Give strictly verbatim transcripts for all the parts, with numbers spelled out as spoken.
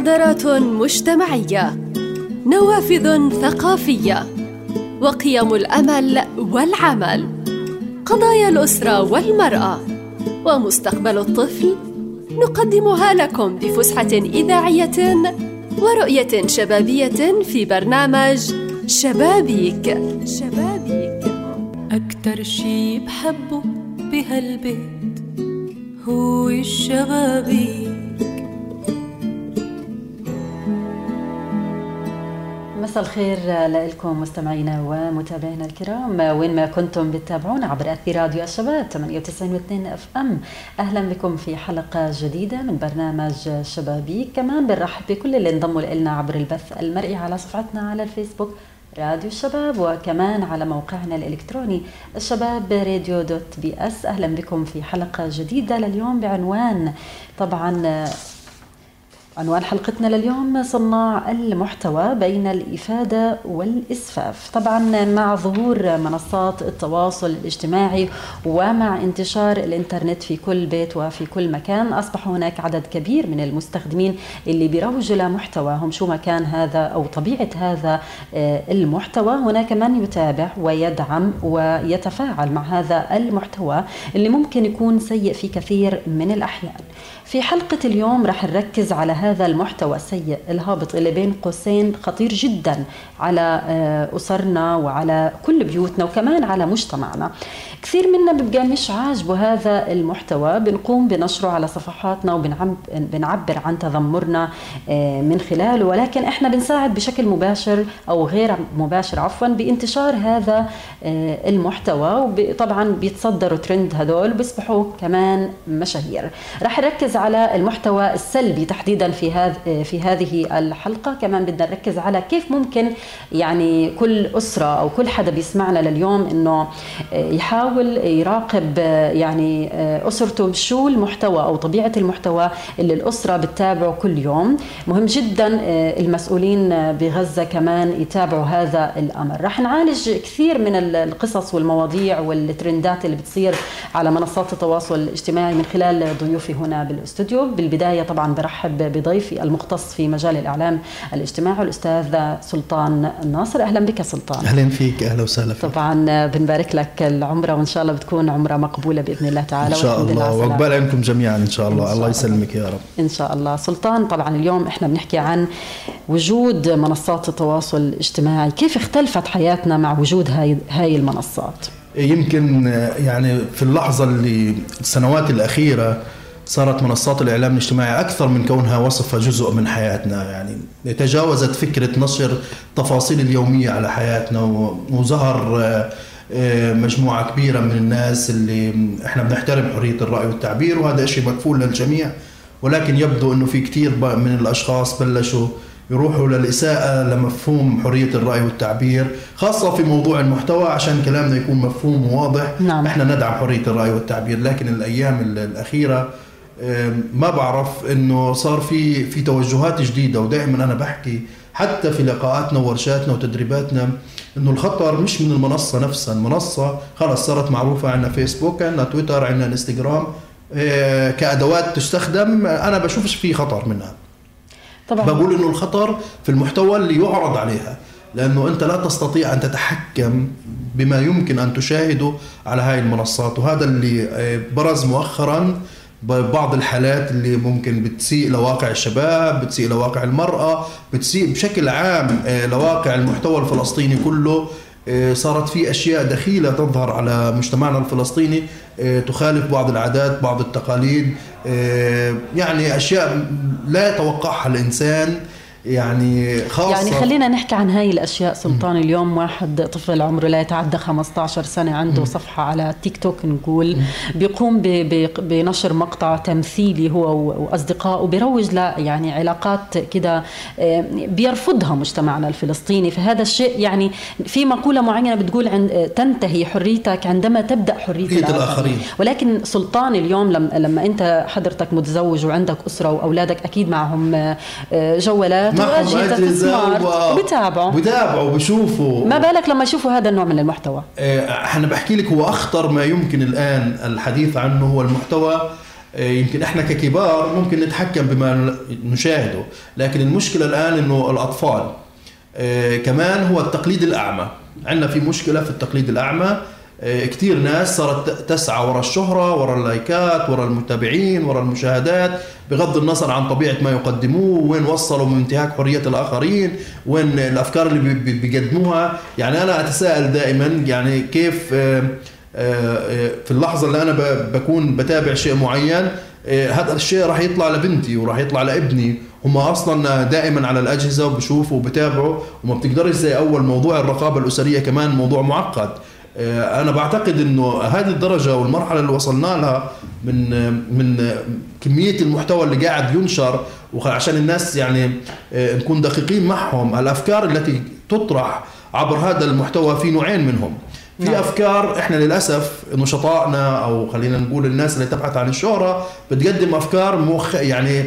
مبادرات مجتمعية، نوافذ ثقافية، وقيم الأمل والعمل، قضايا الأسرة والمرأة، ومستقبل الطفل، نقدمها لكم بفسحة إذاعية ورؤية شبابية في برنامج شبابيك. شبابيك. أكتر شي بحبه بهالبيت هو الشبابيك. مساء الخير لكم مستمعينا ومتابعينا الكرام وين ما كنتم بتتابعونا عبر أثير راديو الشباب ثمانية وتسعين فاصلة اثنين اف ام. أهلا بكم في حلقة جديدة من برنامج شبابيك. كمان بنرحب بكل اللي انضموا لنا عبر البث المرئي على صفحتنا على الفيسبوك راديو الشباب، وكمان على موقعنا الإلكتروني الشباب راديو دوت بي اس. أهلا بكم في حلقة جديدة لليوم بعنوان، طبعا عنوان حلقتنا لليوم صناع المحتوى بين الإفادة والإسفاف. طبعا مع ظهور منصات التواصل الاجتماعي ومع انتشار الإنترنت في كل بيت وفي كل مكان، أصبح هناك عدد كبير من المستخدمين اللي بيروجوا لمحتواهم شو ما كان هذا أو طبيعة هذا المحتوى. هناك من يتابع ويدعم ويتفاعل مع هذا المحتوى اللي ممكن يكون سيء في كثير من الأحيان. في حلقة اليوم رح نركز على هذا المحتوى السيء الهابط اللي بين قوسين خطير جدا على أسرنا وعلى كل بيوتنا وكمان على مجتمعنا. كثير منا ببقى مش عاجبه هذا المحتوى، بنقوم بنشره على صفحاتنا وبنعبر عن تذمرنا من خلاله، ولكن احنا بنساعد بشكل مباشر أو غير مباشر عفوا بانتشار هذا المحتوى، وطبعا بيتصدروا ترند هدول وبيصبحوا كمان مشاهير. رح نركز على المحتوى السلبي تحديدا في هذه في هذه الحلقه. كمان بدنا نركز على كيف ممكن يعني كل اسره او كل حدا بيسمعنا لليوم انه يحاول يراقب يعني اسرته شو المحتوى او طبيعه المحتوى اللي الاسره بتتابعه كل يوم. مهم جدا المسؤولين بغزه كمان يتابعوا هذا الامر. رح نعالج كثير من القصص والمواضيع والترندات اللي بتصير على منصات التواصل الاجتماعي من خلال ضيوفي هنا بالاستوديو. بالبدايه طبعا برحب بضيفي المختص في مجال الاعلام الاجتماعي الاستاذ سلطان ناصر. اهلا بك سلطان. اهلا فيك. اهلا وسهلا فيك. طبعا بنبارك لك العمره وان شاء الله بتكون عمره مقبوله باذن الله تعالى. ان شاء الله وعقبال عنكم جميعا ان شاء الله. إن شاء الله يسلمك يا رب. ان شاء الله. سلطان طبعا اليوم احنا بنحكي عن وجود منصات التواصل الاجتماعي، كيف اختلفت حياتنا مع وجود هاي هاي المنصات. يمكن يعني في اللحظه اللي السنوات الاخيره صارت منصات الإعلام الاجتماعي أكثر من كونها وصفها جزء من حياتنا، يعني تجاوزت فكرة نشر تفاصيل اليومية على حياتنا، وظهر مجموعة كبيرة من الناس اللي احنا بنحترم حرية الرأي والتعبير وهذا شيء مكفول للجميع، ولكن يبدو أنه في كتير من الأشخاص بلشوا يروحوا للإساءة لمفهوم حرية الرأي والتعبير، خاصة في موضوع المحتوى عشان كلامنا يكون مفهوم وواضح. نعم. احنا ندعم حرية الرأي والتعبير، لكن الأيام الأخيرة ما بعرف انه صار في في توجهات جديده، ودائما انا بحكي حتى في لقاءاتنا وورشاتنا وتدريباتنا انه الخطر مش من المنصه نفسها، المنصه خلص صارت معروفه، عندنا فيسبوك، عندنا تويتر، عندنا انستجرام كادوات تستخدم. انا بشوفش في خطر منها طبعا. بقول انه الخطر في المحتوى اللي يعرض عليها، لانه انت لا تستطيع ان تتحكم بما يمكن ان تشاهده على هاي المنصات، وهذا اللي برز مؤخرا ببعض الحالات اللي ممكن بتسيء لواقع الشباب، بتسيء لواقع المرأة، بتسيء بشكل عام لواقع المحتوى الفلسطيني كله. صارت في أشياء دخيلة تظهر على مجتمعنا الفلسطيني تخالف بعض العادات، بعض التقاليد، يعني أشياء لا يتوقعها الإنسان، يعني خاصة يعني خلينا نحكي عن هاي الأشياء سلطان. مم. اليوم واحد طفل عمره لا يتعدى خمسة عشر سنة عنده مم. صفحة على تيك توك نقول، مم. بيقوم بنشر مقطع تمثيلي هو وأصدقائه، وبيروج لا يعني علاقات كده بيرفضها مجتمعنا الفلسطيني. فهذا الشيء يعني في مقولة معينة بتقول عن تنتهي حريتك عندما تبدأ حرية الآخرين. ولكن سلطان اليوم لما, لما أنت حضرتك متزوج وعندك أسرة وأولادك أكيد معهم جوالات وأجهزة سمارت، بتابعوا بتابعوا بشوفوا، ما بالك لما يشوفوا هذا النوع من المحتوى. انا بحكي لك هو أخطر ما يمكن الآن الحديث عنه هو المحتوى يمكن احنا ككبار ممكن نتحكم بما نشاهده، لكن المشكله الان انه الاطفال كمان هو التقليد الاعمى. عندنا في مشكله في التقليد الاعمى، كثير ناس صارت تسعى وراء الشهره، وراء اللايكات، وراء المتابعين، وراء المشاهدات، بغض النظر عن طبيعه ما يقدموه، وين وصلوا من انتهاك حريه الاخرين، وين الافكار اللي بيقدموها. يعني انا اتساءل دائما يعني كيف في اللحظه اللي انا بكون بتابع شيء معين هذا الشيء راح يطلع لبنتي وراح يطلع لابني. هم اصلا دائما على الاجهزه وبشوفوا وبتابعوا، وما بتقدرش زي اول. موضوع الرقابه الاسريه كمان موضوع معقد. انا بعتقد انه هذه الدرجه والمرحله اللي وصلنا لها من من كميه المحتوى اللي قاعد ينشر، وعشان الناس يعني نكون دقيقين معهم، الافكار التي تطرح عبر هذا المحتوى في نوعين منهم. في افكار احنا للاسف نشطائنا او خلينا نقول الناس اللي تبحث عن الشهره بتقدم افكار مخ يعني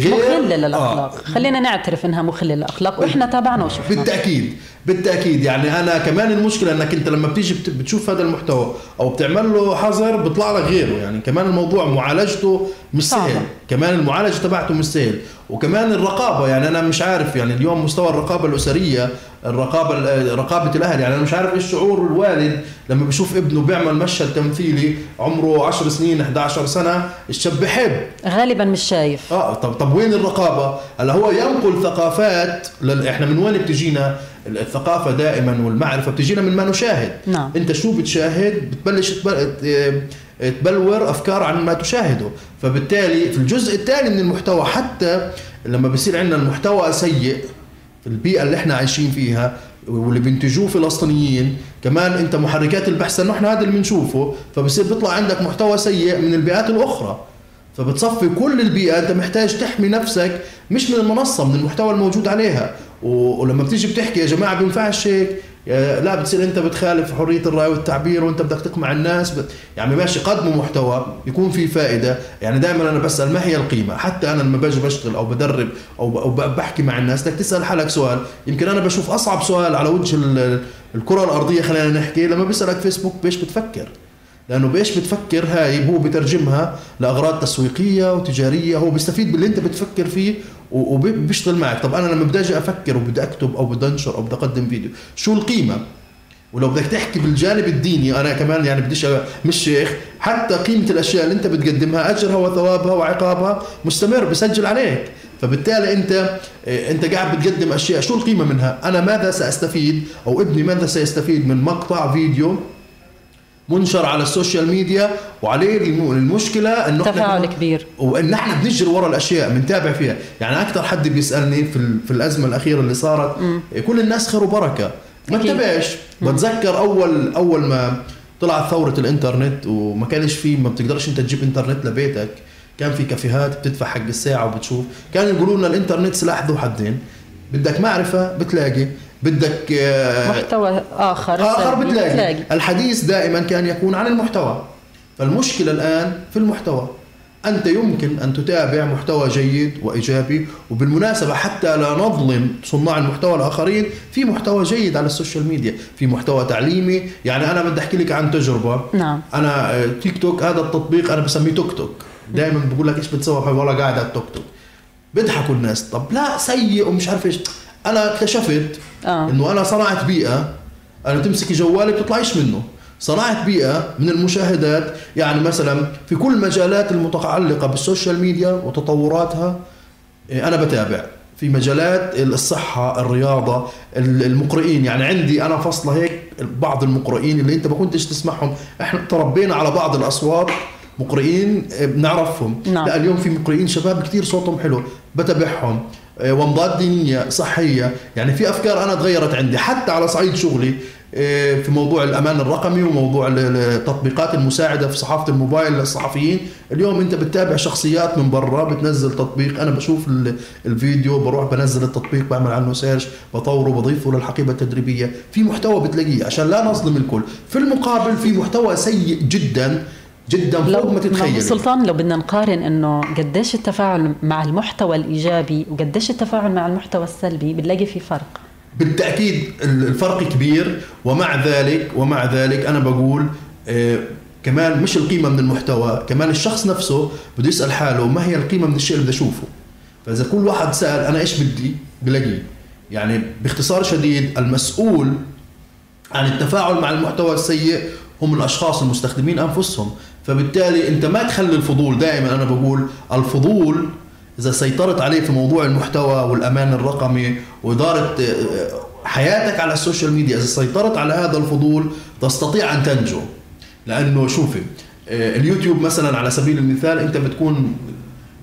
غير مخله للاخلاق، آه. خلينا نعترف انها مخله للاخلاق، واحنا تابعنا وشفنا. بالتاكيد بالتاكيد. يعني انا كمان المشكله انك انت لما بتيجي بتشوف هذا المحتوى او بتعمل له حظر بيطلع لك غيره. يعني كمان الموضوع معالجته مش سهل، كمان المعالجه تبعته مش سهل، وكمان الرقابه. يعني انا مش عارف يعني اليوم مستوى الرقابه الاسريه، الرقابه رقابه الاهل. يعني انا مش عارف ايش شعور الوالد لما بشوف ابنه بيعمل مشهد تمثيلي عمره عشر سنين احدى عشر سنة، الشاب بحب غالبا مش شايف. اه طب طب وين الرقابه؟ هلا هو ينقل ثقافات لل... احنا من وين بتجينا الثقافه دائما والمعرفه؟ بتجينا من ما نشاهد. نعم. انت شو بتشاهد بتبلش تبل... تبلور افكار عن ما تشاهده، فبالتالي في الجزء الثاني من المحتوى حتى لما بصير عندنا المحتوى سيء في البيئه اللي احنا عايشين فيها واللي بينتجوه فلسطينيين، كمان انت محركات البحث نحن هذا اللي بنشوفه، فبصير بيطلع عندك محتوى سيء من البيئات الاخرى، فبتصفي كل البيئه. انت محتاج تحمي نفسك مش من المنصه، من المحتوى الموجود عليها. ولما بتيجي بتحكي يا جماعه ما بينفعش هيك، لا بتصير انت بتخالف حريه الراي والتعبير، وانت بدك تقمع الناس. بت... يعني ماشي قدموا محتوى يكون فيه فائده. يعني دائما انا بسال ما هي القيمه، حتى انا لما باجي بشتغل او بدرب او ب... او بحكي مع الناس، بدك تسال حالك سؤال. يمكن انا بشوف اصعب سؤال على وجه ال... الكره الارضيه، خلينا نحكي، لما بيسالك فيسبوك بايش بتفكر، لانه بايش بتفكر هاي هو بترجمها لاغراض تسويقيه وتجاريه، هو بيستفيد باللي انت بتفكر فيه وبيشتغل معك. طب انا لما بدي اجي افكر وبدي اكتب او بدي انشر او بدي اقدم فيديو، شو القيمه؟ ولو بدك تحكي بالجانب الديني، انا كمان يعني بديش مش شيخ، حتى قيمه الاشياء اللي انت بتقدمها اجرها وثوابها وعقابها مستمر بسجل عليك، فبالتالي انت انت قاعد بتقدم اشياء، شو القيمه منها؟ انا ماذا ساستفيد او ابني ماذا سيستفيد من مقطع فيديو منشر على السوشيال ميديا وعليه المشكله انه تفاعل كبير، وان احنا بنجري ورا الاشياء بنتابع فيها. يعني اكثر حد بيسالني في, في الازمه الاخيره اللي صارت، م. كل الناس خير وبركه ما تتابعش. بتذكر اول اول ما طلعت ثوره الانترنت وما كانش في، ما بتقدرش انت تجيب انترنت لبيتك، كان في كافيهات بتدفع حق الساعه وبتشوف. كانوا يقولوا لنا الانترنت سلاح ذو حدين، بدك معرفه بتلاقي، بدك محتوى آخر آخر بتلاقي. بتلاقي الحديث دائما كان يكون عن المحتوى. فالمشكلة الآن في المحتوى. أنت يمكن أن تتابع محتوى جيد وإيجابي، وبالمناسبة حتى لا نظلم صناع المحتوى الآخرين، في محتوى جيد على السوشيال ميديا، في محتوى تعليمي. يعني أنا بدي أحكي لك عن تجربة. نعم. أنا تيك توك، هذا التطبيق أنا بسميه توك توك، دائما بقول لك إيش بتسوي والله قاعد على التوك توك، بيضحكوا الناس، طب لا سيء ومش عارف إيش. أنا اكتشفت آه. إنه أنا صنعت بيئة، أنا تمسكي جوالك بتطلعيش منه، صنعت بيئة من المشاهدات. يعني مثلا في كل المجالات المتعلقة بالسوشيال ميديا وتطوراتها أنا بتابع، في مجالات الصحة، الرياضة، المقرئين. يعني عندي أنا فصلة هيك بعض المقرئين اللي أنت ما كنتش تسمعهم، إحنا تربينا على بعض الأصوات، مقرئين بنعرفهم. نعم. لا اليوم في مقرئين شباب كتير صوتهم حلو بتابعهم، ومضاد دينية، صحية. يعني في أفكار أنا تغيرت عندي حتى على صعيد شغلي في موضوع الأمان الرقمي وموضوع التطبيقات المساعدة في صحافة الموبايل للصحفيين. اليوم أنت بتتابع شخصيات من برا، بتنزل تطبيق، أنا بشوف الفيديو بروح بنزل التطبيق، بعمل عنه سيرش، بطوره، بضيفه للحقيبة التدريبية، في محتوى بتلاقيه، عشان لا نظلم الكل. في المقابل في محتوى سيء جدا جدا فوق ما تتخيل. سلطان، لو بدنا نقارن انه قديش التفاعل مع المحتوى الايجابي وقديش التفاعل مع المحتوى السلبي، بنلاقي في فرق. بالتاكيد الفرق كبير، ومع ذلك ومع ذلك انا بقول كمان مش القيمه من المحتوى، كمان الشخص نفسه بده يسال حاله ما هي القيمه من الشيء اللي بده اشوفه. فاذا كل واحد سال انا ايش بدي بلاقيه. يعني باختصار شديد المسؤول عن التفاعل مع المحتوى السيء هم الاشخاص المستخدمين انفسهم. فبالتالي انت ما تخلي الفضول، دائما انا بقول الفضول اذا سيطرت عليه في موضوع المحتوى والامان الرقمي واداره حياتك على السوشيال ميديا، اذا سيطرت على هذا الفضول تستطيع ان تنجو. لانه شوفي اليوتيوب مثلا على سبيل المثال، انت بتكون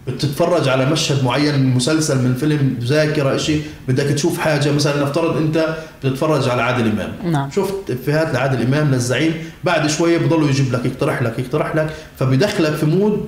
بتتفرج على مشهد معين من مسلسل من فيلم ذاكره شيء، بدك تشوف حاجه مثلا، نفترض انت بتتفرج على عادل امام، نعم. شفت افيهات لعادل امام للزعيم، بعد شويه بضلوا يجيب لك يقترح لك يقترح لك، فبدخلك في مود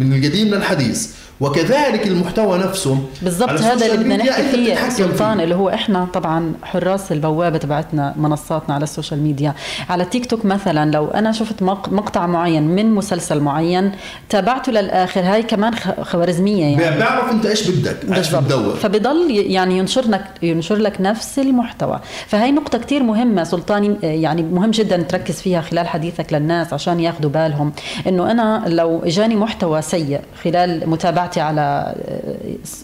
من القديم للحديث. وكذلك المحتوى نفسه بالضبط، هذا اللي بدنا نحكي فيه سلطان، اللي هو احنا طبعا حراس البوابه تبعتنا منصاتنا على السوشيال ميديا. على تيك توك مثلا لو انا شفت مقطع معين من مسلسل معين تابعته للاخر، هاي كمان خوارزميه، يعني بيعرف انت ايش بدك ايش بتدور، فبضل يعني ينشر لك ينشر لك نفس المحتوى. فهي نقطه كثير مهمه سلطان، يعني مهم جدا تركز فيها خلال حديثك للناس عشان ياخذوا بالهم، انه انا لو اجاني محتوى سيء خلال متابعه على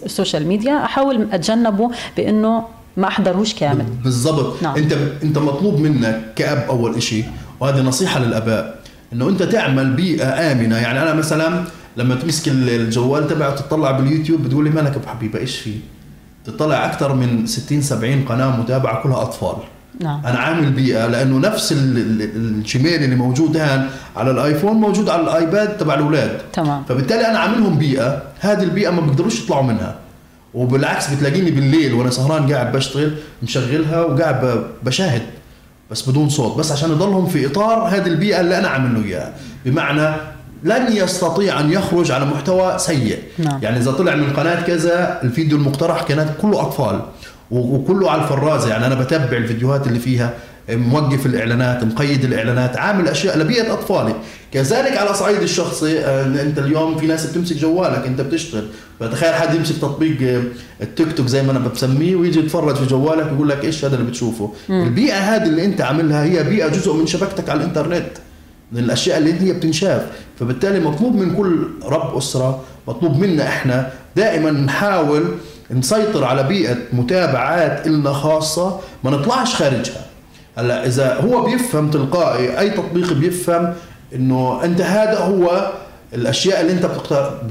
السوشيال ميديا احاول اتجنبه بانه ما احضروش كامل. بالضبط، نعم. انت انت مطلوب منك كأب اول إشي، وهذه نصيحه للاباء، انه انت تعمل بيئه امنه. يعني انا مثلا لما تمسك الجوال تبعه تطلع باليوتيوب بتقول لي مالك ابو حبيبه ايش في؟ تطلع اكثر من ستين سبعين قناه متابعه كلها اطفال. نعم. انا عامل بيئه، لانه نفس الشمال اللي موجود هان على الايفون موجود على الايباد تبع الاولاد، تمام. فبالتالي انا عاملهم بيئه، هذه البيئه ما بيقدروش يطلعوا منها، وبالعكس بتلاقيني بالليل وانا سهران قاعد بشتغل مشغلها وقاعد بشاهد بس بدون صوت، بس عشان يضلهم في اطار هذه البيئه اللي انا عامل له اياها، بمعنى لن يستطيع ان يخرج على محتوى سيء. نعم. يعني اذا طلع من قناه كذا الفيديو المقترح كانت كله اطفال وكله على الفرازه، يعني انا بتبع الفيديوهات اللي فيها، موقف الاعلانات، مقيد الاعلانات، عامل اشياء لبيئه اطفالي. كذلك على صعيد الشخصي، انت اليوم في ناس بتمسك جوالك انت بتشتغل، فتخيل حد يمسك تطبيق التيك توك زي ما انا بسميه ويجي يتفرج في جوالك ويقول لك ايش هذا اللي بتشوفه؟ مم. البيئه هذه اللي انت عاملها هي بيئه جزء من شبكتك على الانترنت، من الاشياء اللي هي بتنشاف. فبالتالي مطلوب من كل رب اسره، مطلوب منا احنا دائما نحاول نسيطر على بيئة متابعات إلنا خاصة، ما نطلعش خارجها. هلا إذا هو بيفهم تلقائي، أي تطبيق بيفهم إنه أنت هذا هو الأشياء اللي أنت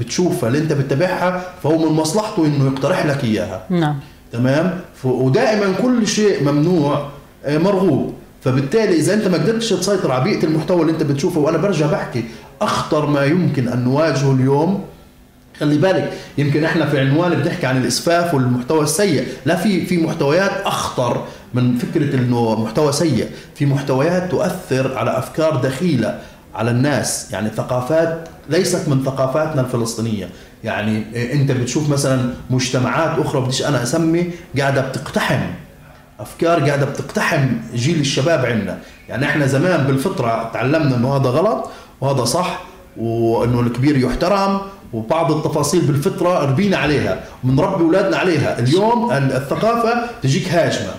بتشوفها اللي أنت بتتابعها، فهو من مصلحته إنه يقترح لك إياها. نعم. تمام؟ ودائما كل شيء ممنوع مرغوب، فبالتالي إذا أنت ما قدرتش تسيطر على بيئة المحتوى اللي أنت بتشوفه، وأنا برجع بحكي أخطر ما يمكن أن نواجهه اليوم، خلي بالك يمكن احنا في عنوان بنحكي عن الاسفاف والمحتوى السيء، لا في في محتويات اخطر من فكره انه محتوى سيء، في محتويات تؤثر على افكار دخيله على الناس، يعني ثقافات ليست من ثقافاتنا الفلسطينيه، يعني انت بتشوف مثلا مجتمعات اخرى بديش انا اسمي قاعده بتقتحم افكار، قاعده بتقتحم جيل الشباب عندنا، يعني احنا زمان بالفطره تعلمنا انه هذا غلط وهذا صح وانه الكبير يحترم، وبعض التفاصيل بالفطره ربينا عليها وبنربي اولادنا عليها. اليوم الثقافه تجيك هاجمه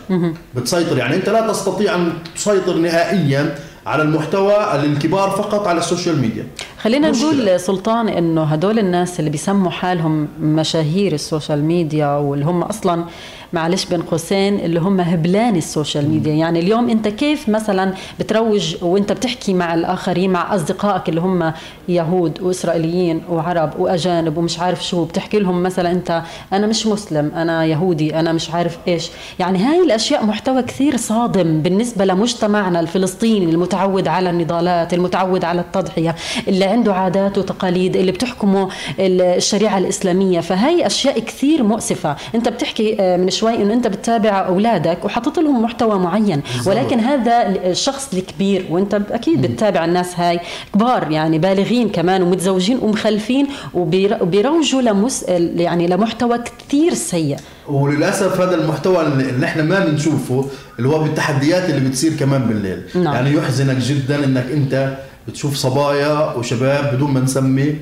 بتسيطر، يعني انت لا تستطيع ان تسيطر نهائيا على المحتوى للكبار فقط على السوشيال ميديا. خلينا نقول سلطان انه هدول الناس اللي بيسموا حالهم مشاهير السوشيال ميديا، واللي هم اصلا معلش بين قوسين اللي هم هبلان السوشيال ميديا، يعني اليوم انت كيف مثلا بتروج وانت بتحكي مع الاخرين مع اصدقائك اللي هم يهود واسرائيليين وعرب واجانب ومش عارف شو، بتحكي لهم مثلا انت انا مش مسلم، انا يهودي، انا مش عارف ايش، يعني هاي الاشياء محتوى كثير صادم بالنسبه لمجتمعنا الفلسطيني المتعود على النضالات، المتعود على التضحيه، اللي عنده عادات وتقاليد اللي بتحكمه الشريعه الاسلاميه، فهي اشياء كثير مؤسفه. انت بتحكي من شوي انه انت بتتابع اولادك وحاطط لهم محتوى معين، ولكن هذا الشخص الكبير، وانت اكيد بتتابع الناس هاي كبار يعني بالغين كمان ومتزوجين ومخلفين وبيروجوا لمس يعني لمحتوى كثير سيء، وللاسف هذا المحتوى اللي احنا ما بنشوفه اللي هو بالتحديات اللي بتصير كمان بالليل. نعم. يعني يحزنك جدا انك انت بتشوف صبايا وشباب بدون ما نسمي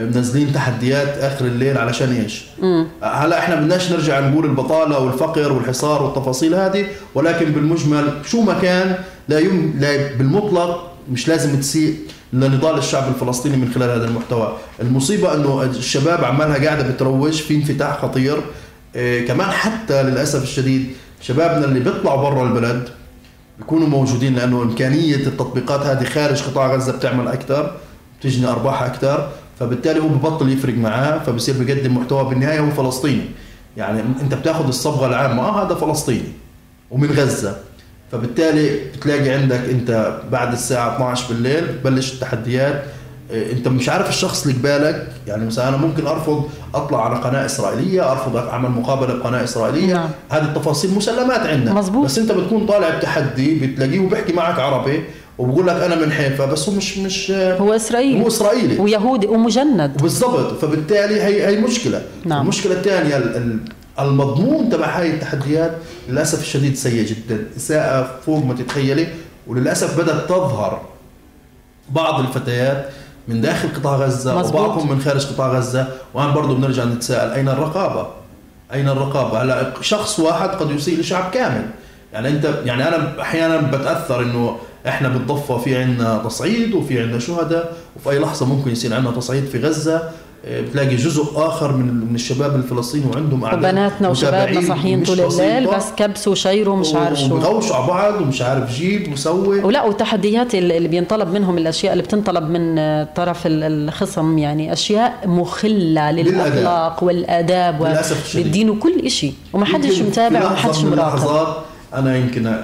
منزلين تحديات اخر الليل علشان ايش؟ هلا احنا بدناش نرجع نقول البطاله والفقر والحصار والتفاصيل هذه، ولكن بالمجمل شو ما كان لا يم... لا بالمطلق مش لازم تسيء لنضال الشعب الفلسطيني من خلال هذا المحتوى. المصيبه انه الشباب عمالها قاعده بتروج في انفتاح خطير. إيه كمان حتى للاسف الشديد شبابنا اللي بيطلعوا برا البلد بيكونوا موجودين، لانه امكانيه التطبيقات هذه خارج قطاع غزه بتعمل اكثر، بتجني ارباحها اكثر، فبالتالي هو ببطل يفرق معاه، فبصير بيقدم محتوى بالنهايه هو فلسطيني. يعني انت بتاخذ الصبغه العامه، اه هذا فلسطيني ومن غزه، فبالتالي بتلاقي عندك انت بعد الساعه اثنعش بالليل ببلش التحديات. انت مش عارف الشخص اللي قبالك، يعني مثلا انا ممكن ارفض اطلع على قناه اسرائيليه، ارفض اعمل مقابله بقناه اسرائيليه. نعم. هذه التفاصيل مسلمات عندنا. مزبوط. بس انت بتكون طالع بتحدي بتلاقيه وبيحكي معك عربي وبقول لك انا من حيفا، بس هو مش مش هو اسرائيلي، هو اسرائيلي ويهودي ومجند بالضبط. فبالتالي هي هي مشكله. نعم. المشكله الثانيه المضمون تبع هاي التحديات للاسف الشديد سيء جدا، اساءه فوق ما تتخيلي. وللاسف بدات تظهر بعض الفتيات من داخل قطاع غزه وبعضهم من خارج قطاع غزه، وان برضه بنرجع نتساءل اين الرقابه؟ اين الرقابه؟ هلا شخص واحد قد يسيء لشعب كامل. يعني انت يعني انا احيانا بتاثر انه احنا بالضفه في عندنا تصعيد وفي عندنا شهداء، وفي اي لحظه ممكن يصير عندنا تصعيد في غزه، بتلاقي جزء اخر من من الشباب الفلسطيني وعندهم اعداء، وبناتنا وشبابنا صاحيين طول الليل بس كبسوا شيروا ومش عارف شو، وبغوشوا على بعض ومش عارف جيب وسوي، ولا والتحديات اللي بينطلب منهم، الاشياء اللي بتنطلب من طرف الخصم، يعني اشياء مخله للاخلاق والاداب والدين وكل شيء، وما حدش متابع وما حدش مراقب. انا يمكن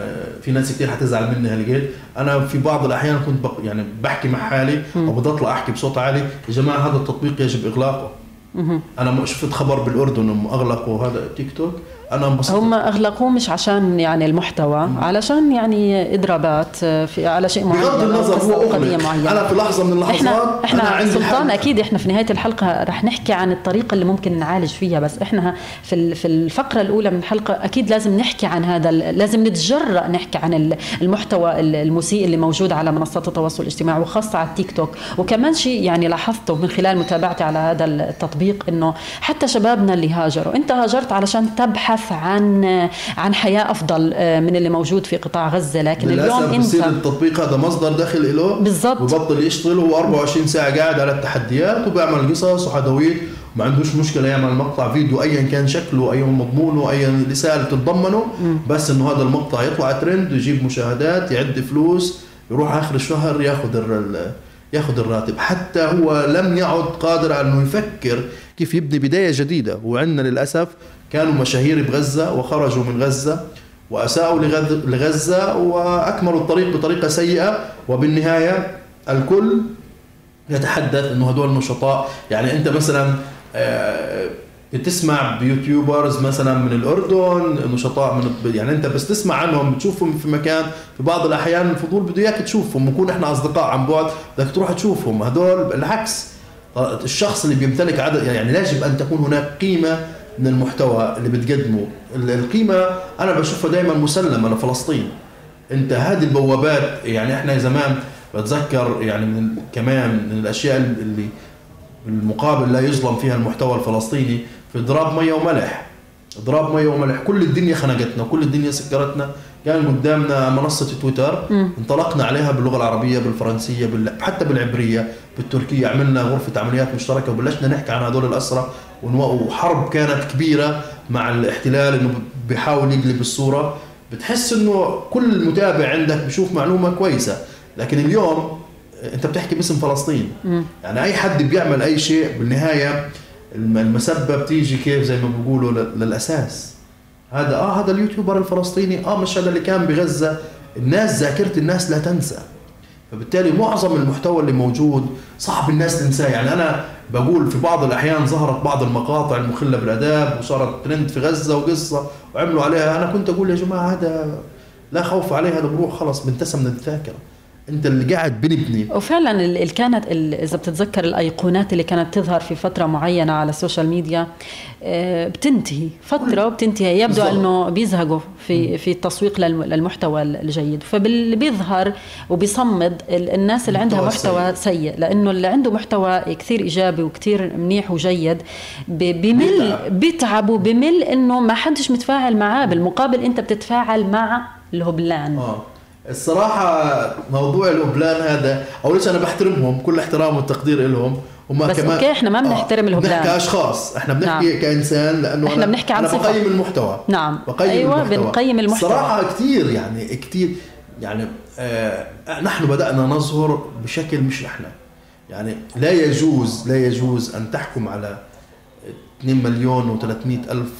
في ناس كثير حتزعل مني هالقد، انا في بعض الاحيان كنت بق يعني بحكي مع حالي او بدي اطلع احكي بصوت عالي، يا جماعه هذا التطبيق يجب اغلاقه. مم. انا شفت خبر بالاردن انهم اغلقوا هذا التيك توك، انا انبسطت. هم اغلقوه مش عشان يعني المحتوى، مم. علشان يعني اضرابات في على شيء معين بغض النظر هو اغلق. انا في لحظه من اللحظات احنا احنا أنا سلطان اكيد احنا في نهايه الحلقه رح نحكي عن الطريقه اللي ممكن نعالج فيها، بس احنا في في الفقره الاولى من الحلقه اكيد لازم نحكي عن هذا، لازم نتجرأ نحكي عن المحتوى المسيء اللي موجود على منصات التواصل الاجتماعي وخاصه على التيك توك. وكمان شيء يعني لاحظته من خلال متابعتي على هذا التطبيق انه حتى شبابنا اللي هاجروا، انت هاجرت علشان تبحث عن عن حياه افضل من اللي موجود في قطاع غزه، لكن اليوم انت بصير التطبيق هذا مصدر دخل له بالضبط، وبطل يشتغل، هو أربعة وعشرين ساعه قاعد على التحديات وبيعمل قصص وحدويات، ما عندوش مشكله يعمل مقطع فيديو ايا كان شكله، ايا مضمونه، ايا رساله تتضمنه، بس انه هذا المقطع يطلع ترند ويجيب مشاهدات، يعد فلوس، يروح اخر الشهر ياخذ ياخذ الراتب. حتى هو لم يعد قادر على انه يفكر كيف يبني بدايه جديده. وعندنا للاسف كانوا مشاهير بغزة وخرجوا من غزة وأساءوا لغزة وأكملوا الطريق بطريقة سيئة، وبالنهاية الكل يتحدث أنه هدول النشطاء. يعني أنت مثلا بتسمع بيوتيوبرز مثلا من الأردن، نشطاء من، يعني أنت بس تسمع عنهم بتشوفهم في مكان، في بعض الأحيان الفضول بده إياك تشوفهم، ونكون إحنا أصدقاء عن بعد بدك تروح تشوفهم. هدول العكس، الشخص اللي بيمتلك عدد، يعني يجب أن تكون هناك قيمة من المحتوى اللي بتقدمه. القيمه انا بشوفها دائما مسلمه لفلسطين. انت هذه البوابات، يعني احنا زمان بتذكر يعني من كمان من الاشياء اللي بالمقابل لا يظلم فيها المحتوى الفلسطيني، في اضراب ميه وملح، اضراب ميه وملح، كل الدنيا خنقتنا، كل الدنيا سكرتنا، كان قدامنا منصه تويتر انطلقنا عليها باللغه العربيه، بالفرنسيه، بال... حتى بالعبريه، بالتركيه، عملنا غرفه عمليات مشتركه وبلشنا نحكي عن هذول الاسرى، وحرب كانت كبيره مع الاحتلال انه بيحاول يقلب الصوره. بتحس انه كل متابع عندك بشوف معلومه كويسه، لكن اليوم انت بتحكي باسم فلسطين. مم. يعني اي حد بيعمل اي شيء بالنهايه المسبه بتيجي كيف زي ما بيقولوا للاساس. هذا اه هذا اليوتيوبر الفلسطيني، اه مش هذا اللي كان بغزه. الناس ذاكره الناس لا تنسى، فبالتالي معظم المحتوى اللي موجود صعب الناس تنساه. يعني انا بقول في بعض الاحيان ظهرت بعض المقاطع المخله بالاداب وصارت ترند في غزه وقصه وعملوا عليها، انا كنت اقول يا جماعه هذا لا خوف عليه، هذا بروح خلص بنتسم من الذاكره، انت اللي قاعد بنبني. وفعلا اللي كانت اذا بتتذكر الايقونات اللي كانت تظهر في فتره معينه على السوشيال ميديا بتنتهي فتره وبتنتهي، يبدو انه بيزهقوا في في التسويق للمحتوى الجيد، فباللي بيظهر وبيصمد الناس اللي عندها محتوى سيء، لانه اللي عنده محتوى كثير ايجابي وكثير منيح وجيد بمل بتعب وبمل انه ما حدش متفاعل معاه. بالمقابل انت بتتفاعل مع الهبلان. آه. الصراحه موضوع الهبلان هذا، اول شيء انا بحترمهم كل احترام والتقدير لهم، بس كمان اوكي احنا ما بنحترم آه الهبلان كاشخاص، احنا بنحكي نعم. كانسان، لانه احنا بنحكي عن صفة. بقيم المحتوى نعم بقيم ايوه المحتوى. بنقيم المحتوى صراحه كثير يعني كثير يعني آه نحن بدانا نظهر بشكل مش احنا يعني. لا يجوز لا يجوز ان تحكم على اثنين مليون وثلاثمئة ألف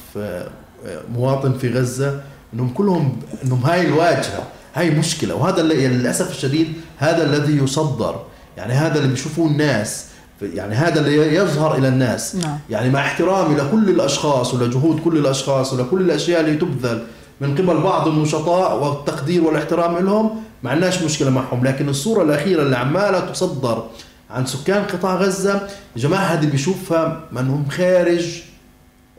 مواطن في غزه انهم كلهم انهم هاي الواجهه، هاي مشكله. وهذا اللي للاسف الشديد هذا الذي يصدر، يعني هذا اللي بيشوفوه الناس، يعني هذا اللي يظهر الى الناس نعم. يعني مع احترامي لكل الاشخاص ولجهود كل الاشخاص ولكل الاشياء اللي تبذل من قبل بعض النشطاء والتقدير والاحترام لهم، ما عندناش مشكله معهم، لكن الصوره الاخيره اللي عماله تصدر عن سكان قطاع غزه، جماعه هذه بيشوفها من هم خارج.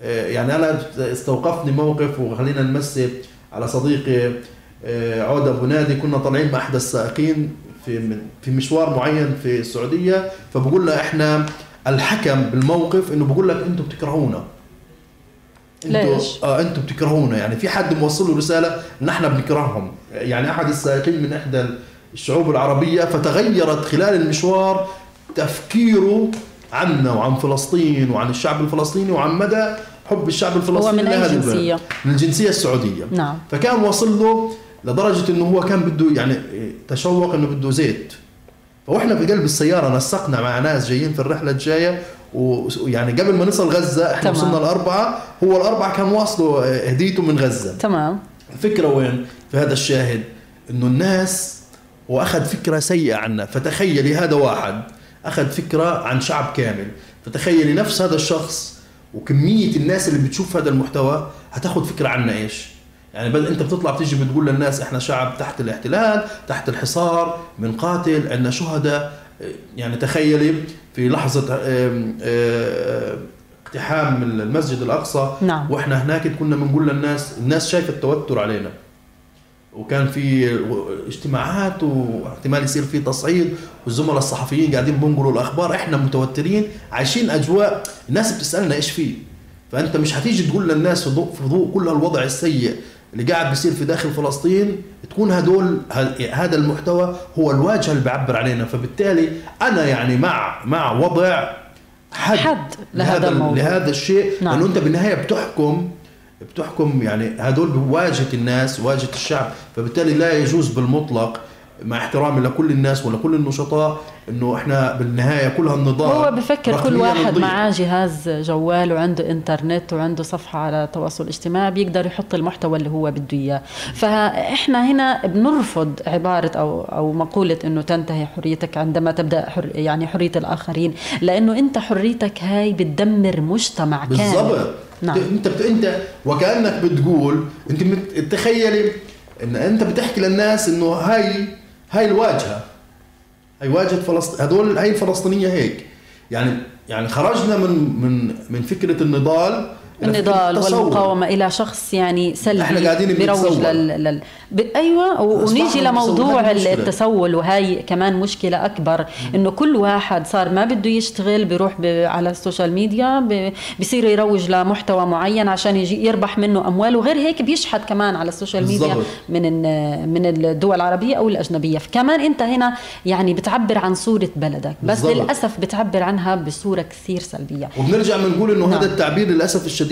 يعني انا استوقفني موقف، وخلينا نمسي على صديقي عوده ابو نادي، كنا طالعين مع احد السائقين في في مشوار معين في السعوديه، فبقول له احنا الحكم بالموقف انه بقول لك انتم بتكرهونا. ليش؟ اه انتم بتكرهونا، يعني في حد موصل له رساله ان احنا بنكرههم، يعني احد السائقين من احدى الشعوب العربيه، فتغيرت خلال المشوار تفكيره عنا وعن فلسطين وعن الشعب الفلسطيني وعن مدى حب الشعب الفلسطيني هو من اي جنسيه؟ من الجنسيه السعوديه نعم. فكان وصل له لدرجه انه هو كان بده يعني تشوق انه بده زيت، فاحنا في قلب السياره نسقنا مع ناس جايين في الرحله الجايه، ويعني قبل ما نصل غزه احنا وصلنا الاربعه، هو الاربعه كان واصله هديته من غزه تمام. الفكره وين في هذا الشاهد؟ انه الناس واخذ فكره سيئه عنا. فتخيلي هذا واحد اخذ فكره عن شعب كامل، فتخيلي نفس هذا الشخص وكميه الناس اللي بتشوف هذا المحتوى هتاخذ فكره عنا ايش؟ يعني بدل انت بتطلع بتيجي بتقول للناس احنا شعب تحت الاحتلال، تحت الحصار، بنقاتل، عندنا شهداء. يعني تخيلي في لحظه اقتحام المسجد الاقصى نعم. واحنا هناك كنا بنقول للناس، الناس شايفه التوتر علينا، وكان في اجتماعات واحتمال يصير في تصعيد، والزملاء الصحفيين قاعدين بنقلوا الاخبار، احنا متوترين عايشين اجواء، الناس بتسالنا ايش فيه. فانت مش هتيجي تقول للناس في ضوء كل هالوضع السيء اللي قاعد بيصير في داخل فلسطين تكون هدول هذا المحتوى هو الواجهه اللي بيعبر علينا. فبالتالي انا يعني مع مع وضع حد, حد لهذا الموضوع. لهذا الشيء نعم. لانه انت بالنهايه بتحكم بتحكم يعني هدول بواجهه الناس، واجهه الشعب، فبالتالي لا يجوز بالمطلق مع احترامي لكل الناس ولكل النشطاء انه احنا بالنهايه كلها النظام. هو بفكر كل واحد معاه جهاز جوال وعنده انترنت وعنده صفحه على التواصل الاجتماعي بيقدر يحط المحتوى اللي هو بده اياه، فاحنا هنا بنرفض عباره او او مقوله انه تنتهي حريتك عندما تبدا حر يعني حريه الاخرين، لانه انت حريتك هاي بتدمر مجتمع كامل. بالضبط نعم. انت انت وكانك بتقول، انت تخيلي ان انت بتحكي للناس انه هاي هاي الواجهه، هاي واجهه فلسطين، هذول هاي الفلسطينيه هيك. يعني يعني خرجنا من من من فكره النضال النضال والمقاومه الى شخص يعني سلبي، احنا قاعدين بنروج لل... لل... ب... ايوه ونيجي لموضوع التسول، وهي كمان مشكله اكبر، انه كل واحد صار ما بده يشتغل بيروح ب... على السوشيال ميديا ب... بصير يروج لمحتوى معين عشان يجي يربح منه اموال، وغير هيك بيشحت كمان على السوشيال ميديا من ال... من الدول العربيه او الاجنبيه. فكمان انت هنا يعني بتعبر عن صوره بلدك، بس بالزبط. للاسف بتعبر عنها بصوره كثير سلبيه، وبنرجع بنقول انه نعم. هذا التعبير للاسف الشديد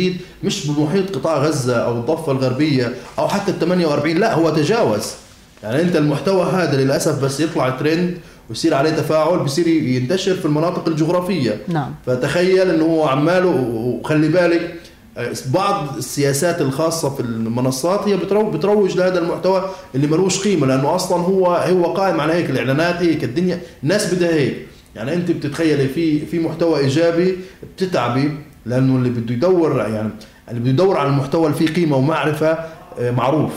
مش بمحيط قطاع غزة أو الضفة الغربية أو حتى الثمانية وأربعين، لا هو تجاوز. يعني أنت المحتوى هذا للأسف بس يطلع ترند ويصير عليه تفاعل بيصير ينتشر في المناطق الجغرافية نعم. فتخيل أنه هو عماله، وخلي بالك بعض السياسات الخاصة في المنصات هي بتروج لهذا المحتوى اللي ملوش قيمة، لأنه أصلا هو هو قائم على هيك، الإعلانات هيك، الدنيا الناس بدها هيك. يعني أنت بتتخيلي في في محتوى إيجابي بتتعبي، لانه اللي بده يدور يعني اللي بده يدور على المحتوى اللي فيه قيمه ومعرفه معروف،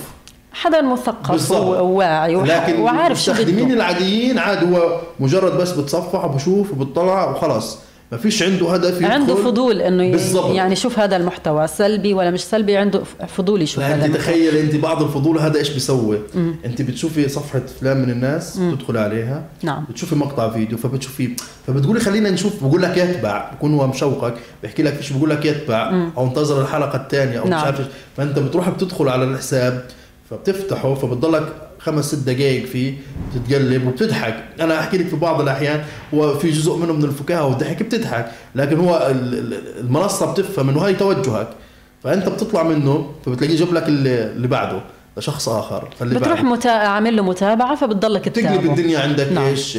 حدا مثقف وواعي وعارف شو بده. المستخدمين العاديين عاد هو مجرد بس بتصفح وبشوف وبطلع وخلاص، ما فيش عنده هدف، عنده فضول انه بالزبط. يعني شوف هذا المحتوى سلبي ولا مش سلبي، عنده فضول يشوف هذا. انت تخيل انت بعض الفضول هذا ايش بيسوي؟ انت بتشوفي صفحه فلان من الناس مم. بتدخل عليها نعم. بتشوفي مقطع فيديو، فبتشوفي فبتقولي خلينا نشوف، بقول لك يتبع، بكون هو مشوقك بحكي لك فيش، بقول لك يتبع مم. او انتظر الحلقه الثانيه او نعم. مش عارف. فانت بتروح بتدخل على الحساب فبتفتحه، فبتضلك خمس ست دقائق فيه بتتقلب وبتضحك. انا احكي لك في بعض الاحيان وفي جزء منه من الفكاهه والضحك بتضحك، لكن هو المنصه بتفهم انه هاي توجهك، فانت بتطلع منه فبتلاقيه جاب لك اللي بعده لشخص اخر، بتروح متا... عامل له متابعه فبتضلك تتابعه، بتقلب الدنيا عندك. نعم. ايش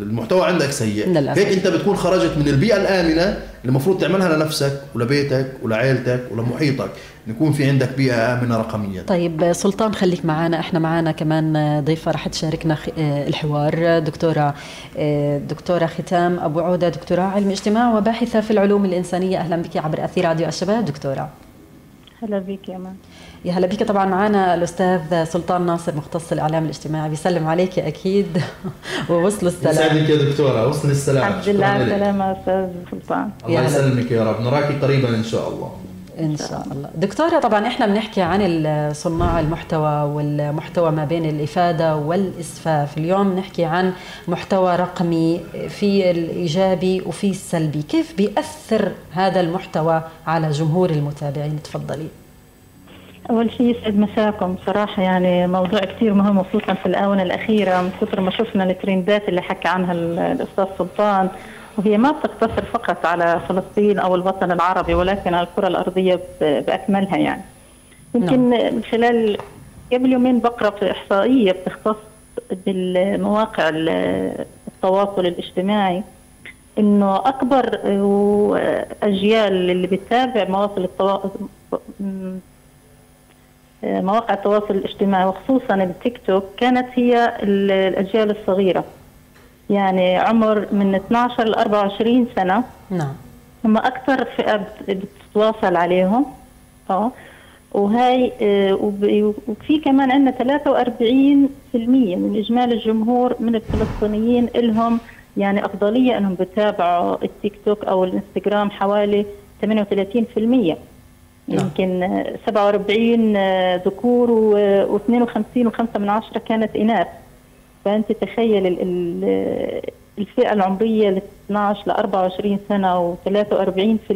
المحتوى عندك سيء للأسف. هيك انت بتكون خرجت من البيئه الامنه اللي المفروض تعملها لنفسك ولبيتك ولعائلتك ولمحيطك، نكون في عندك بيئه امنه رقميا. طيب سلطان خليك معنا، احنا معنا كمان ضيفه رح تشاركنا الحوار، دكتوره دكتوره ختام ابو عوده، دكتوره علم اجتماع وباحثه في العلوم الانسانيه. اهلا بك عبر اثير راديو الشباب دكتوره. هلا بك يا مان. يا هلا بك. طبعا معنا الاستاذ سلطان ناصر مختص الاعلام الاجتماعي، بيسلم عليك اكيد ووصل السلام. يسعدك يا دكتوره، وصل السلام. الحمد لله على السلامه استاذ سلطان. الله يسلمك يا رب، نراكي قريبا ان شاء الله. ان شاء الله. دكتوره طبعا احنا بنحكي عن صناع المحتوى والمحتوى ما بين الافاده والاسفاف، اليوم بنحكي عن محتوى رقمي في الايجابي وفي السلبي، كيف بيأثر هذا المحتوى على جمهور المتابعين؟ تفضلي. أول شيء يسعد مساكم، بصراحة يعني موضوع كثير مهم خصوصا في الآونة الأخيرة، من كثر ما شفنا الترندات اللي حكى عنها الأستاذ سلطان، وهي ما بتقتصر فقط على فلسطين أو الوطن العربي ولكن على الكرة الأرضية بأكملها. يعني يمكن من خلال قبل يومين بقرأ في إحصائية بتختص بالمواقع التواصل الاجتماعي، إنه أكبر أجيال اللي بتتابع مواقع التواصل مواقع التواصل الاجتماعي وخصوصا التيك توك كانت هي الاجيال الصغيره، يعني عمر من اثنعش ل أربعة وعشرين سنه. نعم. هم اكثر فئه بتتواصل عليهم. اه وهي وفي كمان عندنا ثلاثة وأربعين بالمئة من اجمالي الجمهور من الفلسطينيين لهم يعني افضليه انهم بتابعوا التيك توك او الانستغرام، حوالي ثمانية وثلاثين بالمئة. يمكن سبعة وأربعين ذكور واثنين وخمسين وخمسة من عشرة كانت إناث، فأنت تخيل الفئة العمرية ل اثنعش ل أربعة وعشرين سنة و43%،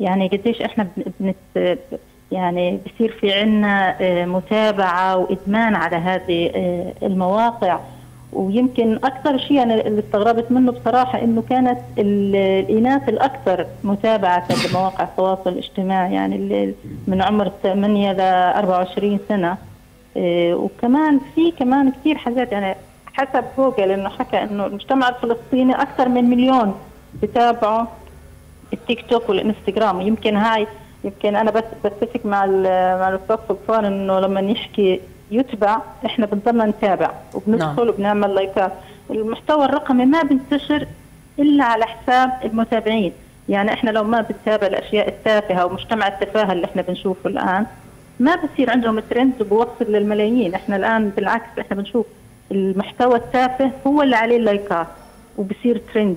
يعني قديش إحنا بنت يعني بصير في عنا متابعة وإدمان على هذه المواقع. ويمكن أكثر شيء أنا اللي استغربت منه بصراحة إنه كانت الإناث الأكثر متابعة لمواقع التواصل الاجتماعي، يعني من عمر ثمانية ل أربعة وعشرين سنة. وكمان في كمان كثير حاجات، يعني حسب جوجل إنه حكى إنه المجتمع الفلسطيني أكثر من مليون بتابعوا التيك توك والإنستغرام. ويمكن هاي يمكن أنا بس بتفق مع مع الأستاذ سلطان إنه لما يحكي يتبع احنا بنضلنا نتابع وبندخل وبنعمل لايكات. المحتوى الرقمي ما بنتشر الا على حساب المتابعين، يعني احنا لو ما بنتابع الاشياء التافهه ومجتمع التفاهه اللي احنا بنشوفه الان ما بصير عندهم ترند وبوصل للملايين. احنا الان بالعكس احنا بنشوف المحتوى التافه هو اللي عليه اللايكات وبصير ترند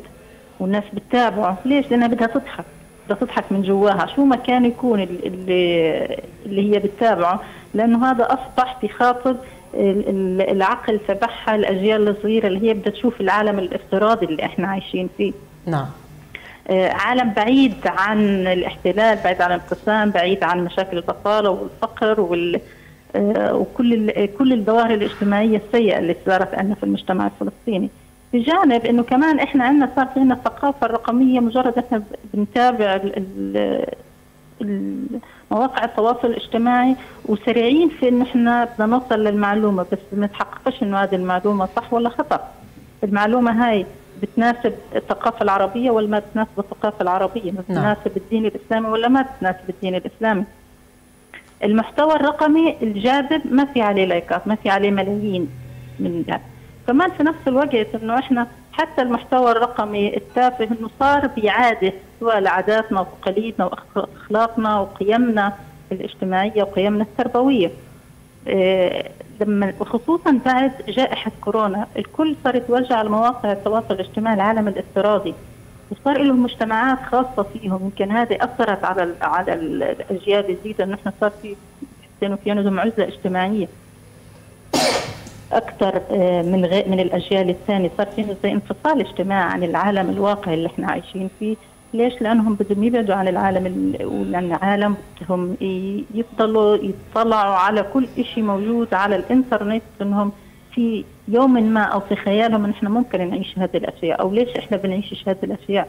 والناس بتتابعه. ليش؟ لانها بدها تضحك، بدها تضحك من جواها شو ما كان يكون اللي اللي هي بتتابعه، لانه هذا اصبح بخاطب العقل تبعها الاجيال الصغيره اللي هي بدها تشوف العالم الافتراضي اللي احنا عايشين فيه. نعم. عالم بعيد عن الاحتلال، بعيد عن الانقسام، بعيد عن مشاكل البطاله والفقر وال وكل كل الظواهر الاجتماعيه السيئه اللي صارت عندنا في المجتمع الفلسطيني. بجانب انه كمان احنا عندنا صار في عندنا الثقافه الرقميه، مجرد احنا بنتابع مواقع التواصل الاجتماعي وسريعين في ان احنا بدنا نوصل للمعلومه، بس ما نتحققش انه هذه المعلومه صح ولا خطا. المعلومه هاي بتناسب الثقافه العربيه ولا ما بتناسب الثقافه العربيه، ما بتناسب الدين الاسلامي ولا ما بتناسب الدين الاسلامي. المحتوى الرقمي الجاذب ما في عليه لايكات، ما في عليه ملايين من ده. كمان في نفس الوقت انه احنا حتى المحتوى الرقمي التافه انه صار بيعادل سواء عاداتنا وتقاليدنا واخلاقنا وقيمنا الاجتماعيه وقيمنا التربويه. إيه لما وخصوصا بعد جائحه كورونا الكل صار يتوجه على مواقع التواصل الاجتماعي العالم الافتراضي، وصار لهم مجتمعات خاصه فيهم. يمكن هذه اثرت على ال على ال الاجيال الجديده، انه احنا صار في حسين وفي عندهم عزله اجتماعيه أكثر من غير من الأجيال الثانية. صار في زي انفصال اجتماعي عن العالم الواقعي اللي احنا عايشين فيه، ليش؟ لانهم بدهم يبعدوا عن العالم، ولان العالم بدهم يفضلوا يطلعوا على كل شيء موجود على الانترنت، انهم في يوم ما او في خيالهم نحن ممكن نعيش هذه الاشياء، او ليش احنا بنعيش هذه الاشياء.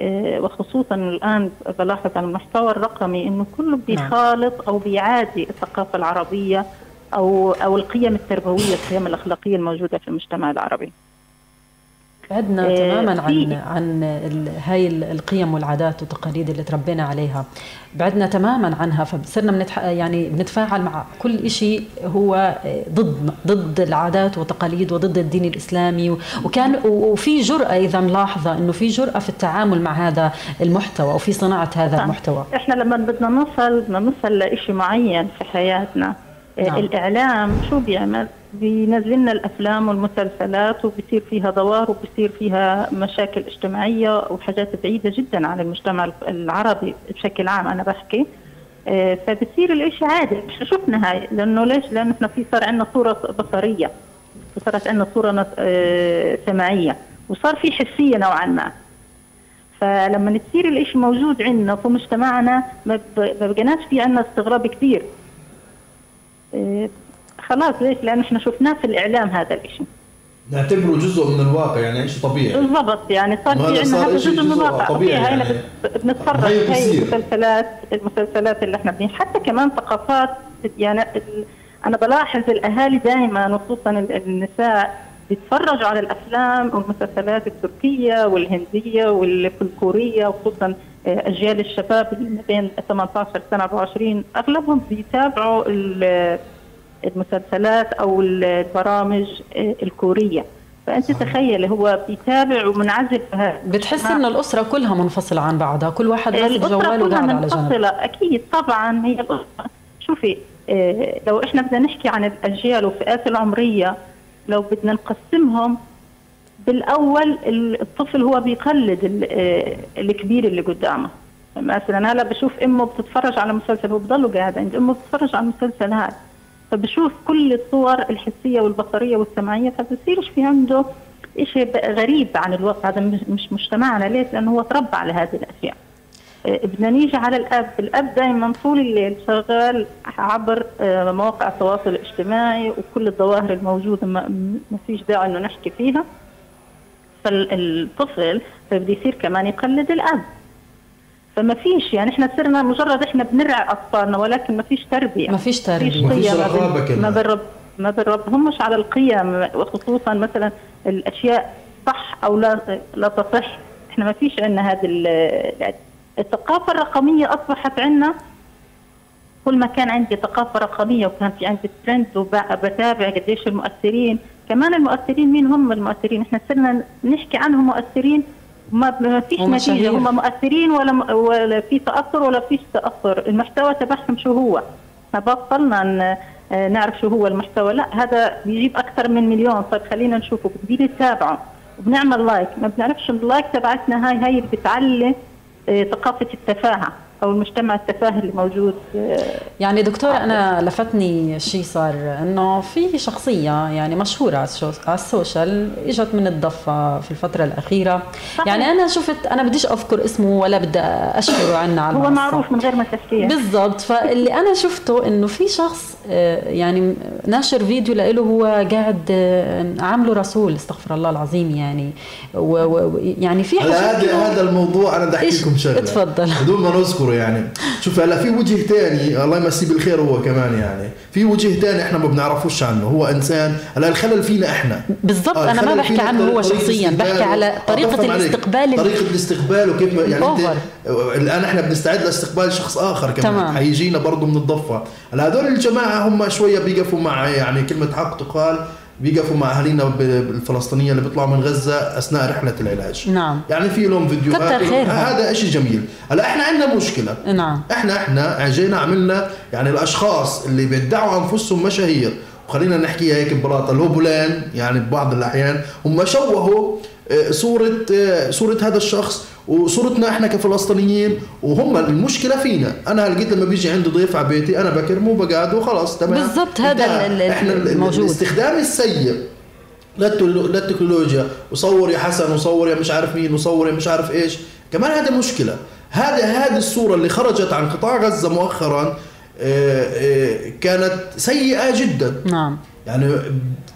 اه وخصوصا الان بلاحظ على المحتوى الرقمي انه كله بيخالط او بيعادي الثقافه العربيه او او القيم التربويه، القيم الاخلاقيه الموجوده في المجتمع العربي. بعدنا إيه تماما عن عن هاي القيم والعادات والتقاليد اللي تربينا عليها، بعدنا تماما عنها، فصرنا بنتح... يعني بنتفاعل مع كل شيء هو ضد ضد العادات والتقاليد وضد الدين الاسلامي، وكان وفي جرأة، اذا ملاحظه انه في جرأة في التعامل مع هذا المحتوى وفي صناعه هذا طبعا. المحتوى احنا لما بدنا نوصل بدنا نوصل لشيء معين في حياتنا. نعم. الاعلام شو بيعمل؟ بينزلنا الافلام والمسلسلات وبصير فيها ظواهر وبصير فيها مشاكل اجتماعيه وحاجات بعيده جدا عن المجتمع العربي بشكل عام انا بحكي. فبصير الاشي عادي، شفنا هاي لانه ليش؟ لانه احنا في صار عندنا صوره بصريه، صارت عندنا صوره سمعيه، وصار في حسيه نوعا ما. فلما تصير الاشي موجود عندنا في مجتمعنا ما بقناش في عندنا استغراب كثير. خلاص ليش؟ لأن احنا شفناه في الإعلام هذا الشيء. نعتبره جزء من الواقع، يعني شيء طبيعي. بالضبط، يعني صار في عندنا هذا جزء من الواقع طبيعي. هاي يعني بنتفرج هاي المسلسلات المسلسلات اللي احنا بنيه، حتى كمان ثقافات، يعني أنا بلاحظ الأهالي دائما خصوصا النساء بيتفرجوا على الأفلام والمسلسلات التركية والهندية والفلكلورية، وخصوصا أجيال الشباب اللي بين ثمانية عشر سنة أربعة وعشرين أغلبهم بيتابعوا المسلسلات أو البرامج الكورية. فأنت تخيل هو بيتابع ومنعزل في هذا، بتحس إن الأسرة كلها منفصلة عن بعضها، كل واحد ماسك جواله وقاعد على جنب. أكيد طبعا هي الأسرة. شوفي لو إحنا بدنا نحكي عن الأجيال والفئات العمرية، لو بدنا نقسمهم بالأول الطفل هو بيقلد الكبير اللي قدامه. مثلا هلا بشوف أمه بتتفرج على مسلسل، هو بضله قاعد عند أمه بتتفرج على المسلسل هذا، فبشوف كل الصور الحسيه والبصريه والسمعيه، فبصيرش في عنده شيء غريب عن الواقع. هذا مش مجتمعنا. ليش؟ لانه هو تربى على هذه الاشياء. بدنا نيجي على الاب، الاب دائما طول الليل شغال عبر مواقع التواصل الاجتماعي وكل الظواهر الموجوده، ما فيش داعي انه نحكي فيها. فالطفل فبده يصير كمان يقلد الاب، فما فيش، يعني احنا صرنا مجرد احنا بنرعى اطفالنا، ولكن ما فيش تربيه، ما فيش تربيه، ما فيش رقابه، ما بنرب ما بنربهمش على القيم، وخصوصا مثلا الاشياء صح او لا لا تصح. احنا ما فيش عندنا هذه الثقافه الرقميه. اصبحت عندنا كل ما كان عندي ثقافه رقميه وكان في عندي ترند وبتابع قديش المؤثرين، كمان المؤثرين مين هم المؤثرين؟ احنا صرنا نحكي عنهم مؤثرين، ما فيش نتيجه، هم مؤثرين ولا ولا في تاثر ولا فيش تاثر، المحتوى تبعهم شو هو؟ فبطلنا نعرف شو هو المحتوى، لا هذا بيجيب اكثر من مليون، طيب خلينا نشوفه، بدي نتابعه وبنعمل لايك، ما بنعرفش اللايك تبعتنا هاي هاي بتعلي ثقافه التفاهه او المجتمع التفاهي اللي موجود. يعني دكتور انا لفتني شيء صار، انه في شخصيه يعني مشهوره على السوشيال اجت من الضفه في الفتره الاخيره. صحيح. يعني انا شفت، انا بديش اذكر اسمه ولا بدي اشهره عنا على المنصه، هو معروف من غير ما تحكيه بالضبط. فاللي انا شفته انه في شخص يعني ناشر فيديو لإله هو قاعد عامله رسول، استغفر الله العظيم. يعني ويعني في هذا هذا الموضوع انا بدي احكي لكم شغله. اتفضل. بدون ما نذكر يعني، شوف هلا في وجه ثاني الله يمسيه بالخير، هو كمان يعني في وجه ثاني احنا ما بنعرفوش عنه، هو انسان. هلا الخلل فينا احنا بالضبط، انا ما بحكي عنه هو شخصيا، بحكي على طريقه الاستقبال، طريقه الاستقبال وكيف يعني انت الان احنا بنستعد لاستقبال شخص اخر كمان حيجينا برضه من الضفه. هلا هذول الجماعه هم شويه بيقفوا مع، يعني كلمه حق تقال، بيقفوا مع اهالينا الفلسطينيه اللي بيطلعوا من غزه اثناء رحله العلاج. نعم. يعني في لهم فيديوهات، هذا شيء جميل. هلا احنا عندنا مشكله. نعم. احنا احنا جينا عملنا يعني الاشخاص اللي بيدعوا انفسهم مشاهير، وخلينا نحكيها هيك ببلاطه، الهبلان يعني ببعض الاحيان هم شوهوا صوره صوره هذا الشخص وصورتنا احنا كفلسطينيين، وهم المشكله فينا. انا لقيت لما بيجي عنده ضيف على بيتي انا بكرمه وبقعده وخلاص تمام. بالضبط، هذا الموجود. الاستخدام السيء للتكنولوجيا، وصور يا حسن وصور يا مش عارف مين وصور يا مش عارف ايش، كمان هذا مشكلة. هذا هذه الصورة اللي خرجت عن قطاع غزة مؤخرا كانت سيئة جدا. نعم. يعني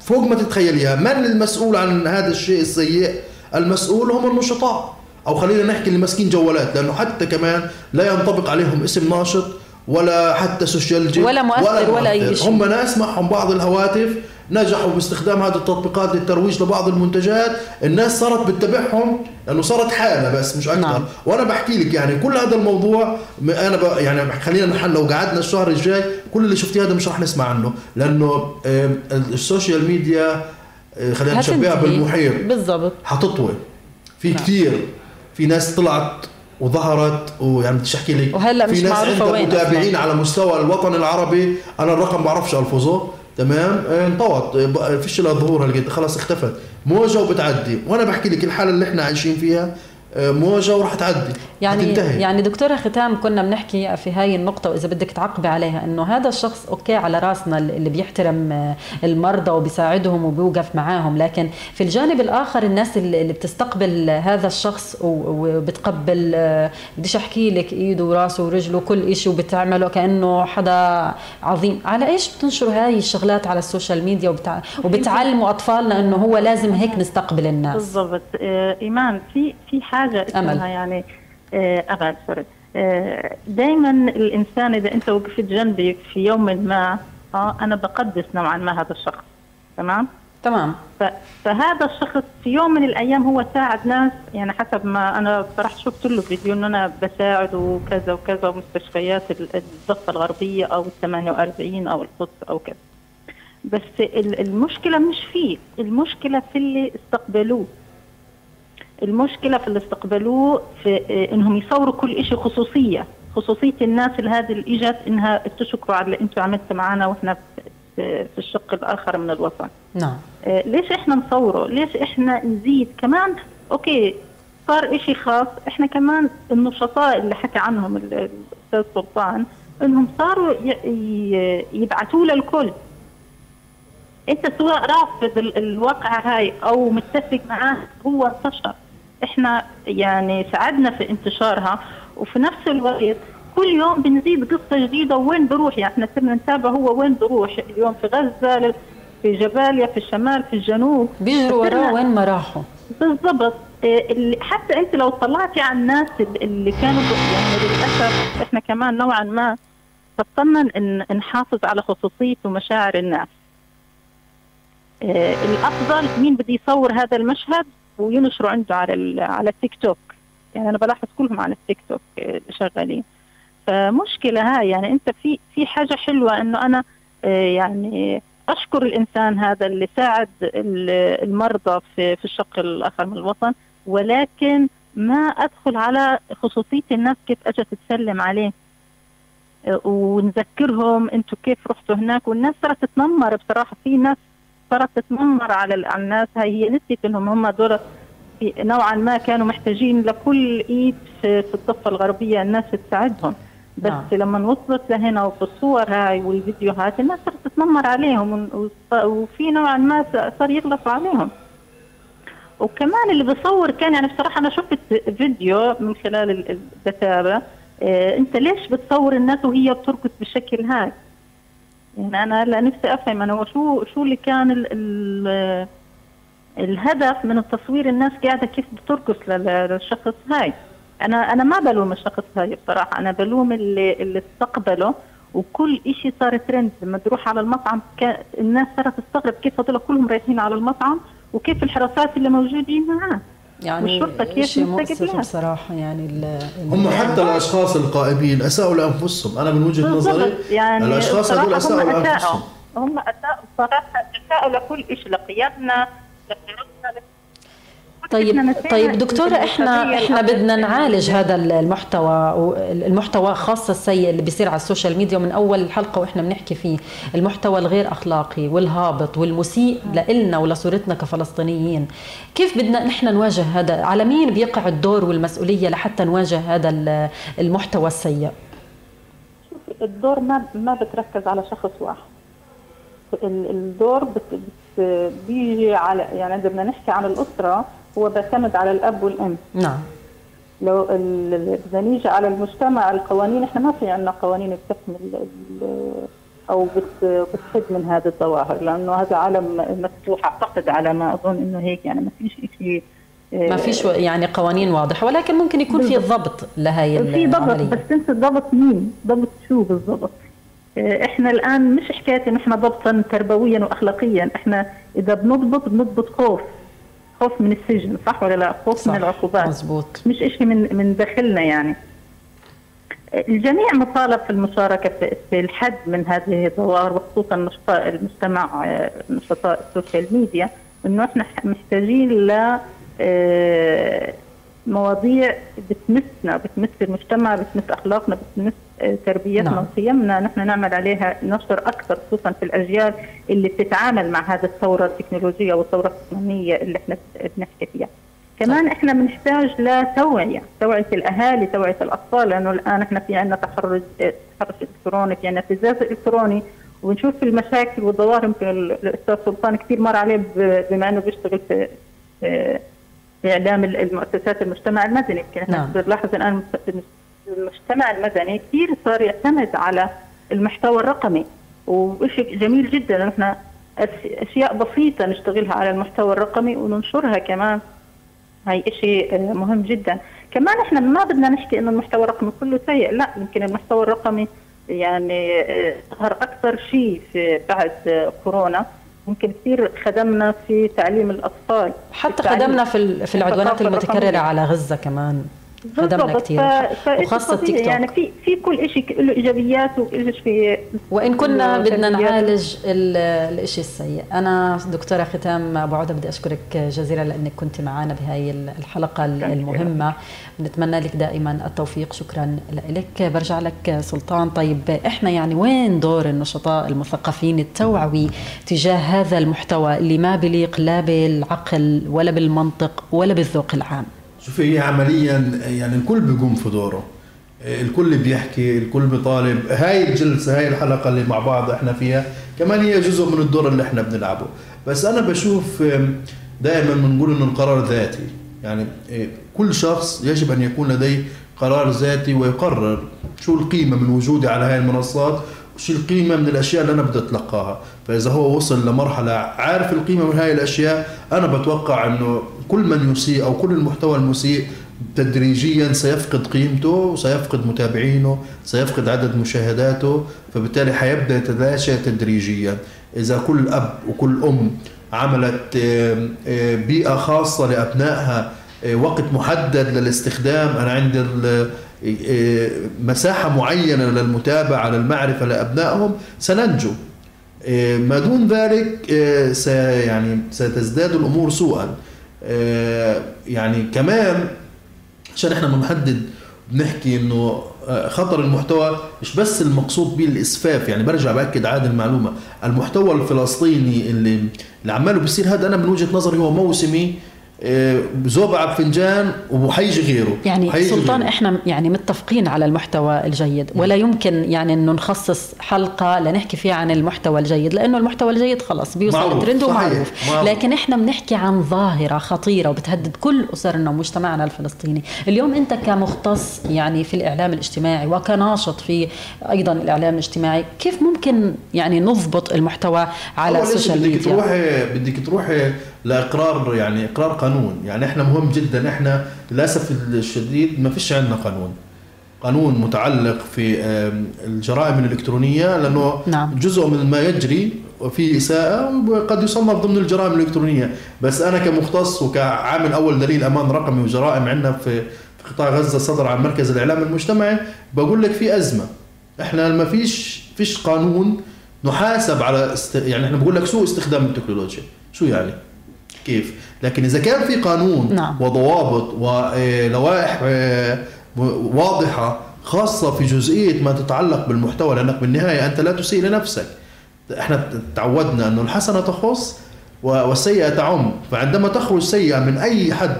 فوق ما تتخيليها. من المسؤول عن هذا الشيء السيء؟ المسؤول هم النشطاء، أو خلينا نحكي اللي ماسكين جوالات، لأنه حتى كمان لا ينطبق عليهم اسم ناشط ولا حتى سوشيال جي ولا مؤثر ولا, ولا أي شيء. هم ناس معهم بعض الهواتف نجحوا باستخدام هذه التطبيقات للترويج لبعض المنتجات، الناس صارت بتتبعهم لأنه صارت حالة بس مش أكثر. نعم. وأنا بحكي لك يعني كل هذا الموضوع أنا ب... يعني خلينا نحن لو قعدنا الشهر الجاي كل اللي شفتيه هذا مش رح نسمع عنه، لأنه السوشيال ميديا خلينا نشبهها بالمحيط بالضبط هتطوي في. نعم. كتير في ناس طلعت وظهرت ويعني بديش احكي لك وهلا مش معروفه وين في ناس عندها متابعين على مستوى الوطن العربي، انا الرقم بعرفش الفظه، تمام، انطوت فيش لها ظهور هالقد، خلاص اختفت موجه وبتعدي. وانا بحكي لك الحاله اللي احنا عايشين فيها موجه وراح تعدي يعني هتنتهي. يعني دكتوره ختام كنا بنحكي في هاي النقطه واذا بدك تعقبي عليها، انه هذا الشخص اوكي على راسنا اللي بيحترم المرضى وبيساعدهم وبيوقف معاهم، لكن في الجانب الاخر الناس اللي بتستقبل هذا الشخص وبتقبل بديش احكي لك ايده وراسه ورجله كل شيء وبتعمله كانه حدا عظيم، على ايش بتنشروا هاي الشغلات على السوشيال ميديا وبتع... وبتعلموا اطفالنا انه هو لازم هيك نستقبل الناس؟ بالضبط. ايمان في في حاجه اسمها يعني أبعد سوري أه دائما الإنسان إذا أنت وقفت جنبي في يوم ما أه أنا بقدس نوعا ما هذا الشخص، تمام؟ تمام. فهذا الشخص في يوم من الأيام هو ساعد ناس، يعني حسب ما أنا بصراحة شفت له فيديو إنه أنا بساعد وكذا وكذا ومستشفيات الضفة الغربية أو الثمانية وأربعين أو القدس أو كذا، بس المشكلة مش فيه، المشكلة في اللي استقبلوه. المشكلة في اللي استقبلوه في انهم يصوروا كل شيء خصوصية، خصوصية الناس اللي هذه اللي اجت انها تشكروا على اللي انتم عملتوا معنا واحنا في الشق الاخر من الوطن. نعم. ليش احنا نصوره؟ ليش احنا نزيد كمان؟ اوكي صار شيء خاص، احنا كمان النشطاء اللي حكى عنهم الاستاذ سلطان انهم صاروا يبعثوا للكل. انت سواء رافض الواقعة هاي او متفق معاه هو انتشر، احنا يعني ساعدنا في انتشارها، وفي نفس الوقت كل يوم بنزيد قصه جديده وين بروح، يعني احنا صرنا نتابع هو وين بروح، اليوم في غزه، في جباليا، في الشمال، في الجنوب، بيجروا وراه وين ما راحوا. بالضبط. حتى انت لو طلعتي على الناس اللي كانوا يعني للاسف احنا كمان نوعا ما بطلنا ان نحافظ على خصوصيه ومشاعر الناس. آه الافضل مين بده يصور هذا المشهد وينشره عنده على على التيك توك، يعني انا بلاحظ كلهم على التيك توك آه شغالين. فمشكله هاي يعني انت في في حاجه حلوه انه انا آه يعني اشكر الانسان هذا اللي ساعد المرضى في في الشق الاخر من الوطن، ولكن ما ادخل على خصوصيه الناس كيف اجت تسلم عليه آه ونذكرهم انتم كيف رحتوا هناك، والناس صارت تتنمر بصراحه، في ناس صارت تتنمر على الناس، هي نسيت انهم هم دول نوعا ما كانوا محتاجين لكل ايد في الضفه الغربيه الناس تساعدهم، بس آه. لما وصلت لهنا وفي الصور هاي والفيديوهات الناس صارت تتنمر عليهم، وفي نوعا ما صار يغلط عليهم. وكمان اللي بصور كان يعني بصراحه انا شفت فيديو من خلال الكتابه إيه انت ليش بتصور الناس وهي بترقص بالشكل هاي؟ يعني أنا هلا نفسي أفهم أنا شو شو اللي كان ال ال الهدف من التصوير، الناس قاعدة كيف بترقص للشخص هاي. أنا أنا ما بلوم الشخص هاي بصراحة، أنا بلوم اللي اللي استقبله، وكل إشي صار ترند. لما تروح على المطعم الناس صارت تستغرب كيف هذول كلهم رايحين على المطعم وكيف الحراسات اللي موجودين معاه. يعني شيء مؤسف بصراحة. يعني هم حتى الأشخاص القائمين أساءوا لأنفسهم، أنا من وجهة نظري يعني الأشخاص هذول أساءوا لأنفسهم، هم أساءوا صراحة، أساءوا لكل شيء، لقيادنا، لقيادنا. طيب طيب دكتوره احنا احنا بدنا نعالج هذا المحتوى، المحتوى خاصه السيء اللي بيصير على السوشيال ميديا، ومن اول الحلقه واحنا بنحكي فيه المحتوى الغير اخلاقي والهابط والمسيء لنا ولصورتنا كفلسطينيين. كيف بدنا نحن نواجه هذا؟ على مين بيقع الدور والمسؤوليه لحتى نواجه هذا المحتوى السيء؟ شوفي الدور ما ما بتركز على شخص واحد، الدور بت بيجي على يعني اذا بدنا نحكي عن الاسره هو بيعتمد على الاب والام. نعم. لو اذا نيجي على المجتمع القوانين، احنا ما في عندنا قوانين بتحمل او بتحد من هذه الظواهر، لانه هذا عالم مفتوح. اعتقد على ما اظن انه هيك، يعني ما فيش شيء، ما فيش يعني قوانين واضحه، ولكن ممكن يكون في ضبط لهي العمليه. في ضبط، بس انت ضبط مين؟ ضبط شو بالضبط؟ احنا الان مش حكايه ان احنا ضبطا تربويا واخلاقيا، احنا اذا بنضبط بنضبط خوف، خوف من السجن، صح ولا لا؟ خوف صح. من العقوبات، مزبوط. مش شيء من من داخلنا يعني. الجميع مطالب في المشاركه في الحد من هذه الظواهر، وخصوصا نشطاء المجتمع، نشطاء السوشيال ميديا، انه احنا محتاجين ل مواضيع بتمسنا، بتمس المجتمع، بتمس اخلاقنا، بتمس تربيتنا نعم. وقيمنا، نحن نعمل عليها نشر اكثر، خصوصا في الاجيال اللي بتتعامل مع هذه الثوره التكنولوجيه والثوره التقنيه اللي احنا بنحكي فيها. كمان احنا بنحتاج لتوعيه، توعيه الاهالي، توعيه الاطفال، لانه الان احنا في عندنا تحرش تحرش الكتروني، في عندنا ابتزاز الكتروني، ونشوف المشاكل والظواهر. يمكن الاستاذ سلطان كثير مر عليه بما انه بيشتغل في اعلام المؤسسات المجتمع المدني. يمكن احنا بنلاحظ الان المجتمع المدني كثير صار يعتمد على المحتوى الرقمي، وشيء جميل جدا. احنا اشياء بسيطه نشتغلها على المحتوى الرقمي وننشرها كمان، هي شيء مهم جدا. كمان احنا ما بدنا نحكي انه المحتوى الرقمي كله سيء، لا، يمكن المحتوى الرقمي يعني ظهر اكثر شيء في بعد كورونا، ممكن كثير خدمنا في تعليم الاطفال، حتى في خدمنا في في العدوانات المتكرره على غزه كمان، خدمنا كثير، وخاصه التيك توك. يعني في في كل شيء له ايجابيات وفي، وان كنا بدنا نعالج الشيء السيء. انا دكتوره ختام ابو عوده بدي اشكرك جزيلا لانك كنت معنا بهاي الحلقه المهمه، بنتمنى لك دائما التوفيق. شكرا لك. برجع لك سلطان. طيب احنا يعني وين دور النشطاء المثقفين التوعوي تجاه هذا المحتوى اللي ما بليق لا بالعقل ولا بالمنطق ولا بالذوق العام؟ شوفي، هي عمليا يعني الكل بيقوم في دوره، الكل بيحكي، الكل بيطالب. هاي الجلسه، هاي الحلقه اللي مع بعض احنا فيها كمان هي جزء من الدور اللي احنا بنلعبه. بس انا بشوف دائما بنقول انه القرار ذاتي، يعني كل شخص يجب ان يكون لديه قرار ذاتي ويقرر شو القيمه من وجودي على هاي المنصات، وشو القيمه من الاشياء اللي انا بدي اتلقاها. فاذا هو وصل لمرحله عارف القيمه من هاي الاشياء، انا بتوقع انه كل من يسيء أو كل المحتوى المسيء تدريجيا سيفقد قيمته، وسيفقد متابعينه، سيفقد عدد مشاهداته، فبالتالي حيبدأ يتلاشى تدريجيا. إذا كل أب وكل أم عملت بيئة خاصة لأبنائها، وقت محدد للاستخدام، أنا عندي مساحة معينة للمتابعة للمعرفة لأبنائهم، سننجو. ما دون ذلك يعني ستزداد الأمور سوءا. يعني كمان عشان احنا بنحدد، بنحكي انه خطر المحتوى مش بس المقصود به الاسفاف، يعني برجع باكد عادي المعلومه، المحتوى الفلسطيني اللي اللي عماله بيصير هذا، انا من وجهه نظري هو موسمي، زوبعه بفنجان وحيجي غيره. يعني سلطان غيره. احنا يعني متفقين على المحتوى الجيد، ولا يمكن يعني انه نخصص حلقه لنحكي فيها عن المحتوى الجيد، لانه المحتوى الجيد خلص بيوصل ترند ومعروف. لكن احنا بنحكي عن ظاهره خطيره وبتهدد كل اسرنا ومجتمعنا الفلسطيني. اليوم انت كمختص يعني في الاعلام الاجتماعي وكناشط في ايضا الاعلام الاجتماعي، كيف ممكن يعني نضبط المحتوى على السوشيال ميديا؟ بدك تروحي بدك تروحي لاقرار، يعني اقرار قانون. يعني احنا مهم جدا، احنا للاسف الشديد ما فيش عندنا قانون قانون متعلق في الجرائم الالكترونيه، لانه نعم. جزء من ما يجري في اساءه وقد يصنف ضمن الجرائم الالكترونيه. بس انا كمختص وكعامل اول دليل امان رقمي وجرائم عندنا في قطاع غزه صدر عن مركز الاعلام المجتمعي، بقول لك في ازمه. احنا ما فيش فيش قانون نحاسب على است... يعني احنا بقول لك سوء استخدام التكنولوجيا، شو يعني كيف؟ لكن إذا كان في قانون نعم. وضوابط ولوائح واضحة خاصة في جزئية ما تتعلق بالمحتوى، لأنك بالنهاية أنت لا تسيء لنفسك. احنا تعودنا أنه الحسنة تخص والسيئة تعم، فعندما تخرج سيئة من أي حد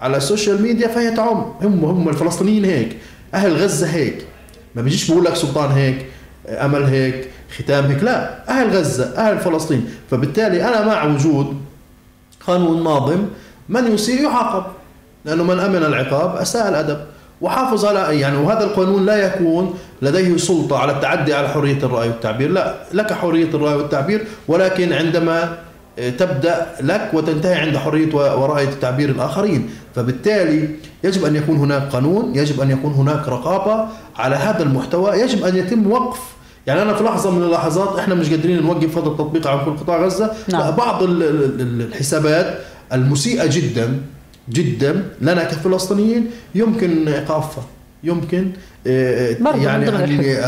على السوشيال ميديا فهي تعم. هم هم الفلسطينيين هيك، أهل غزة هيك، ما بيجيش بقول لك سلطان هيك، أمل هيك، ختام هيك، لا، أهل غزة، أهل فلسطين. فبالتالي أنا مع وجود قانون ناظم، من يسيء يعاقب، لأنه من أمن العقاب أساء الأدب وحافظ على يعني. وهذا القانون لا يكون لديه سلطة على التعدي على حرية الرأي والتعبير، لا، لك حرية الرأي والتعبير، ولكن عندما تبدأ لك وتنتهي عند حرية ورأي تعبير الآخرين. فبالتالي يجب أن يكون هناك قانون، يجب أن يكون هناك رقابة على هذا المحتوى، يجب أن يتم وقف. يعني أنا في لحظة من اللحظات إحنا مش قادرين نوقف هذا التطبيق على كل قطاع غزة. نعم. بعض الحسابات المسيئة جدا جدا لنا كفلسطينيين يمكن إيقافها، يمكن يعني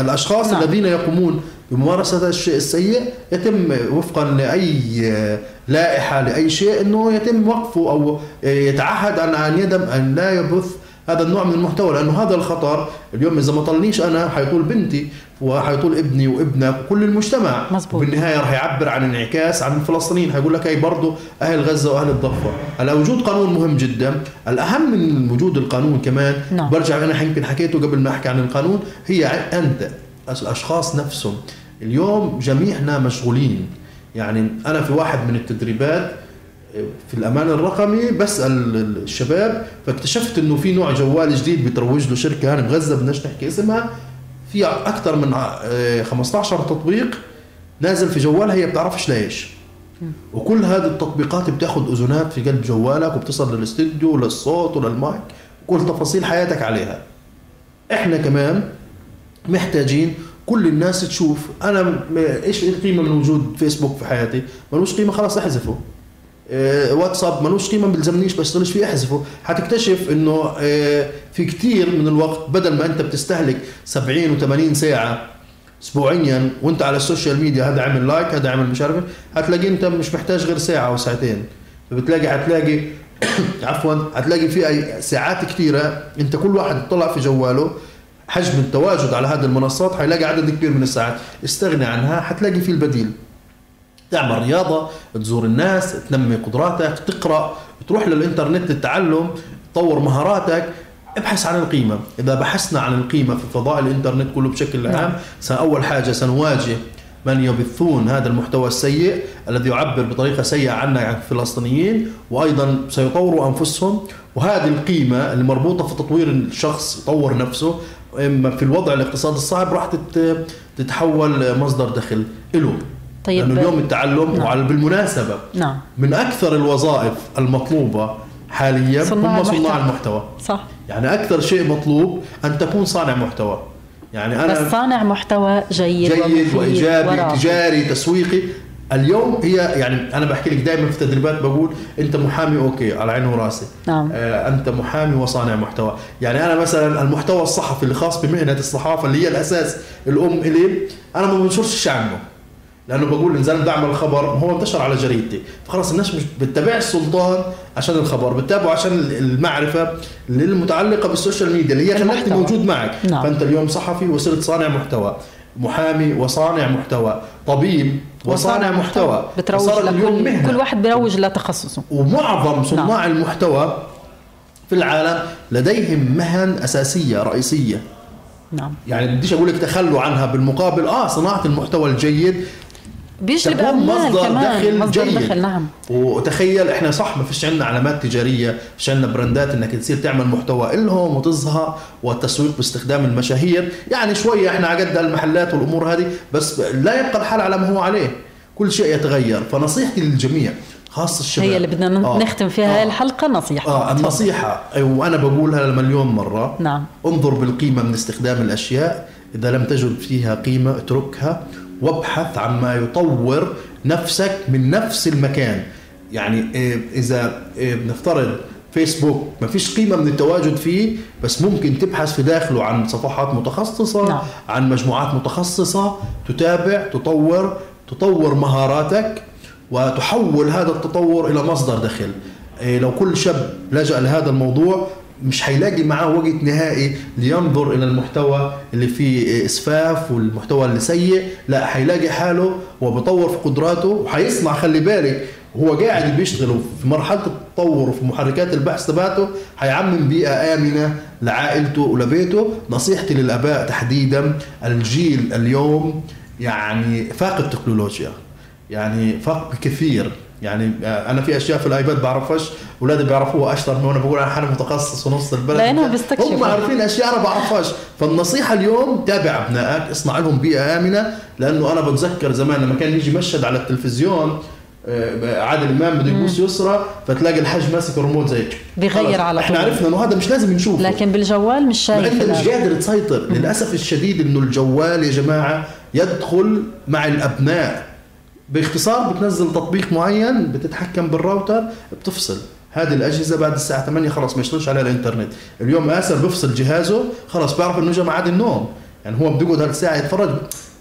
الأشخاص نعم. الذين يقومون بممارسة هذا الشيء السيء يتم وفقا لأي لائحة لأي شيء أنه يتم وقفه أو يتعهد أن يندم أن لا يبث هذا النوع من المحتوى، لأنه هذا الخطر اليوم إذا ما طلنيش أنا حيطول بنتي وحيطول ابني وابنك وكل المجتمع. مزبوط. بالنهاية راح يعبر عن انعكاس عن الفلسطينيين، هيقول لك هي برضه أهل غزة وأهل الضفة. هلا وجود قانون مهم جدا، الأهم من وجود القانون كمان نعم. برجع أنا يمكن حكيته قبل ما أحكي عن القانون، هي أنت الأشخاص نفسهم. اليوم جميعنا مشغولين، يعني أنا في واحد من التدريبات في الأمان الرقمي بسأل الشباب فاكتشفت أنه في نوع جوال جديد بتروج له شركة هنا بغزة بدناش نحكي اسمها، في أكثر من خمسة عشر تطبيق نازل في جوالها هي بتعرفش ليش، وكل هذه التطبيقات بتاخد أذنات في قلب جوالك وبتصل للاستديو وللصوت وللمايك وكل تفاصيل حياتك عليها. إحنا كمان محتاجين كل الناس تشوف أنا إيش القيمة من وجود فيسبوك في حياتي، ملوش قيمة خلاص أحذفه، إيه واتساب ملوش قيمة بلزمنيش بشتغلش فيه أحذفه. هتكتشف إنه إيه في كتير من الوقت بدل ما أنت بتستهلك سبعين وثمانين ساعة أسبوعيا وأنت على السوشيال ميديا، هذا عمل لايك هذا عمل مش عارف، هتلاقي أنت مش محتاج غير ساعة أو ساعتين، فبتلاقي هتلاقي عفوا هتلاقي في ساعات كتيرة أنت كل واحد يطلع في جواله حجم التواجد على هذه المنصات حيلاقي عدد كبير من الساعات، استغنى عنها حتلاقي فيه البديل. تعمل رياضة، تزور الناس، تنمي قدراتك، تقرأ، تروح للإنترنت للتعلم، تطور مهاراتك، ابحث عن القيمة. إذا بحثنا عن القيمة في فضاء الإنترنت كله بشكل عام، أول حاجة سنواجه من يبثون هذا المحتوى السيء الذي يعبر بطريقة سيئة عنا عن الفلسطينيين، وأيضا سيطوروا أنفسهم، وهذه القيمة المربوطة في تطوير الشخص يطور نفسه اما في الوضع الاقتصادي الصعب راح تتحول مصدر دخل له. طيب لأنه اليوم التعلم نعم. وعلى بالمناسبة نعم. من أكثر الوظائف المطلوبة حاليا هم صناع المحتوى. صح. يعني أكثر شيء مطلوب أن تكون صانع محتوى. يعني أنا بس صانع محتوى جيد جيد وإيجابي ورافي. تجاري تسويقي. اليوم هي يعني أنا بحكي لك دائما في تدريبات بقول أنت محامي أوكي على عيني وراسي نعم. آه أنت محامي وصانع محتوى. يعني أنا مثلا المحتوى الصحفي اللي خاص بمهنة الصحافة اللي هي الأساس الأم إلي أنا ما بنشرش عنه، لأنه بقول إن زلمة بعمل خبر هو انتشر على جريدتي فخلاص الناس مش بتتابع السلطان عشان الخبر، بتتابعه عشان المعرفة اللي المتعلقة بالسوشيال ميديا اللي هي خلتني موجود معك نعم. فأنت اليوم صحفي وصرت صانع محتوى، محامي وصانع محتوى، طبيب وصانع محتوى، صار اليوم مهنة كل واحد بيروج لتخصصه. ومعظم صناع نعم. المحتوى في العالم لديهم مهن أساسية رئيسية نعم. يعني بديش أقول لك تخلوا عنها، بالمقابل آه صناعة المحتوى الجيد بيجلب أموال كمان مصدر جيد. دخل نعم. وتخيل احنا صح ما فيش عندنا علامات تجارية، ما فيش عندنا براندات انك تصير تعمل محتوى إلهم وتظهر والتسويق باستخدام المشاهير، يعني شوية احنا على قد المحلات والأمور هذه، بس لا يبقى الحال على ما هو عليه، كل شيء يتغير. فنصيحتي للجميع خاص الشباب هي اللي بدنا آه. نختم فيها آه. الحلقة نصيحة آه. النصيحة وأنا بقولها مليون مرة نعم. انظر بالقيمة من استخدام الأشياء، إذا لم تجد فيها قيمة اتركها وابحث عن ما يطور نفسك من نفس المكان. يعني إذا بنفترض فيسبوك ما فيش قيمة من التواجد فيه، بس ممكن تبحث في داخله عن صفحات متخصصة نعم. عن مجموعات متخصصة، تتابع تطور تطور مهاراتك وتحول هذا التطور إلى مصدر دخل. لو كل شاب لجأ لهذا الموضوع مش حيلاقي معاه وقت نهائي لينظر إلى المحتوى اللي فيه إسفاف والمحتوى اللي سيء، لا حيلاقي حاله وبطور في قدراته وحيصنع. خلي بالك هو قاعد بيشتغل في مرحلة التطور وفي محركات البحث تبعته حيعمم بيئة آمنة لعائلته ولبيته. نصيحتي للآباء تحديدا، الجيل اليوم يعني فاق التكنولوجيا، يعني فاق بكثير، يعني انا في اشياء في الايباد بعرفهاش اولادي بيعرفوها اشطر من وانا بقول انا حالي متخصص ونص البلد، لانهم بيستكشفوا، هم عارفين اشياء انا ما بعرفهاش. فالنصيحه اليوم تابع ابنائك، اصنع لهم بيئه امنه، لانه انا بتذكر زمان لما كان يجي مشهد على التلفزيون عادل امام بده يبوس يسرى، فتلاقي الحاج ماسك ريموت زي بيغير على طول. احنا عرفنا انه هذا مش لازم نشوفه، لكن بالجوال مش شايف، انت مش قادر تسيطر. للاسف الشديد انه الجوال يا جماعه يدخل مع الابناء. باختصار بتنزل تطبيق معين، بتتحكم بالراوتر، بتفصل هذه الاجهزه بعد الساعه ثمانية خلاص ما يشتغلش عليها الانترنت. اليوم آسر بفصل جهازه خلاص، بيعرف انه اجى ميعاد النوم، يعني هو بده يقعد هالساعه يتفرج.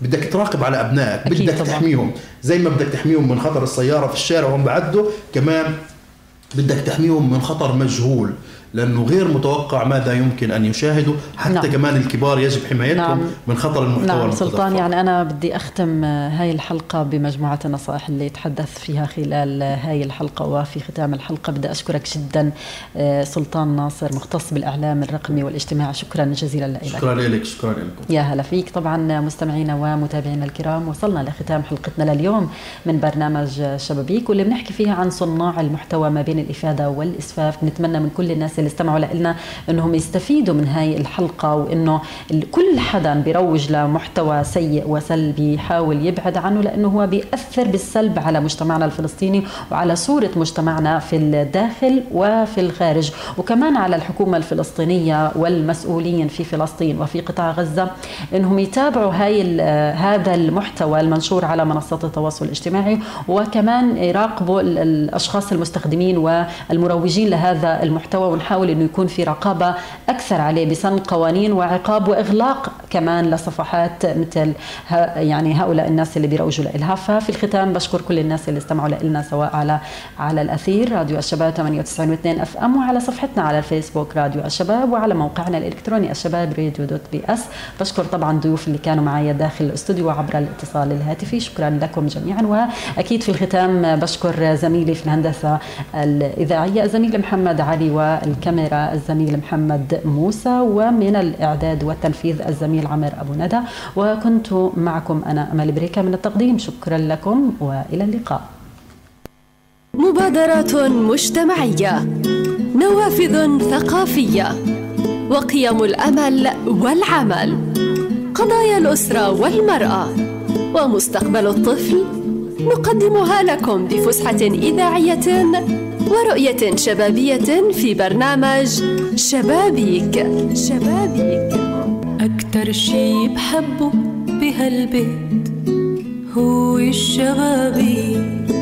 بدك تراقب على ابنائك، بدك طبعا تحميهم، زي ما بدك تحميهم من خطر السياره في الشارع وهم بعدوا، كمان بدك تحميهم من خطر مجهول، لانه غير متوقع ماذا يمكن ان يشاهدوا، حتى نعم. كمان الكبار يجب حمايتهم نعم. من خطر المحتوى نعم المتدفق. سلطان، يعني انا بدي اختم هاي الحلقه بمجموعه النصائح اللي تحدث فيها خلال هاي الحلقه. وفي ختام الحلقه بدي اشكرك جدا سلطان ناصر، مختص بالاعلام الرقمي والاجتماعي، شكرا جزيلا لك. شكرا لك، شكرا لكم. يا هلا فيك. طبعا مستمعينا ومتابعينا الكرام، وصلنا لختام حلقتنا لليوم من برنامج شبابيك، واللي بنحكي فيها عن صناع المحتوى ما بين الافاده والاسفاف. نتمنى من كل الناس اللي استمعوا لنا انهم يستفيدوا من هاي الحلقه، وانه كل حدا بيروج لمحتوى سيء وسلبي يحاول يبعد عنه، لانه هو بيأثر بالسلب على مجتمعنا الفلسطيني وعلى صوره مجتمعنا في الداخل وفي الخارج، وكمان على الحكومه الفلسطينيه والمسؤولين في فلسطين وفي قطاع غزه انهم يتابعوا هاي هذا المحتوى المنشور على منصات التواصل الاجتماعي، وكمان يراقبوا الاشخاص المستخدمين والمروجين لهذا المحتوى، ونحاول انه يكون في رقابه اكثر عليه بسن قوانين وعقاب واغلاق كمان لصفحات مثل يعني هؤلاء الناس اللي بيروجوا لها. ففي الختام بشكر كل الناس اللي استمعوا لنا، سواء على على الاثير راديو الشباب ثمانية وتسعين فاصلة اثنين اف ام، وعلى صفحتنا على الفيسبوك راديو الشباب، وعلى موقعنا الالكتروني الشباب راديو دوت بي اس. بشكر طبعا ضيوف اللي كانوا معي داخل الاستوديو وعبر الاتصال الهاتفي، شكرا لكم جميعا. واكيد في الختام بشكر زميلي في الهندسه الاذاعيه الزميل محمد علي، و الكاميرا الزميل محمد موسى، ومن الإعداد والتنفيذ الزميل عمر أبو ندى، وكنت معكم أنا أمل بريكة من التقديم. شكرا لكم وإلى اللقاء. مبادرات مجتمعية، نوافذ ثقافية، وقيم الأمل والعمل، قضايا الأسرة والمرأة، ومستقبل الطفل، نقدمها لكم بفسحة إذاعية ورؤية شبابية في برنامج شبابيك. شبابيك أكتر شي بحبه بهالبيت هو الشبابيك.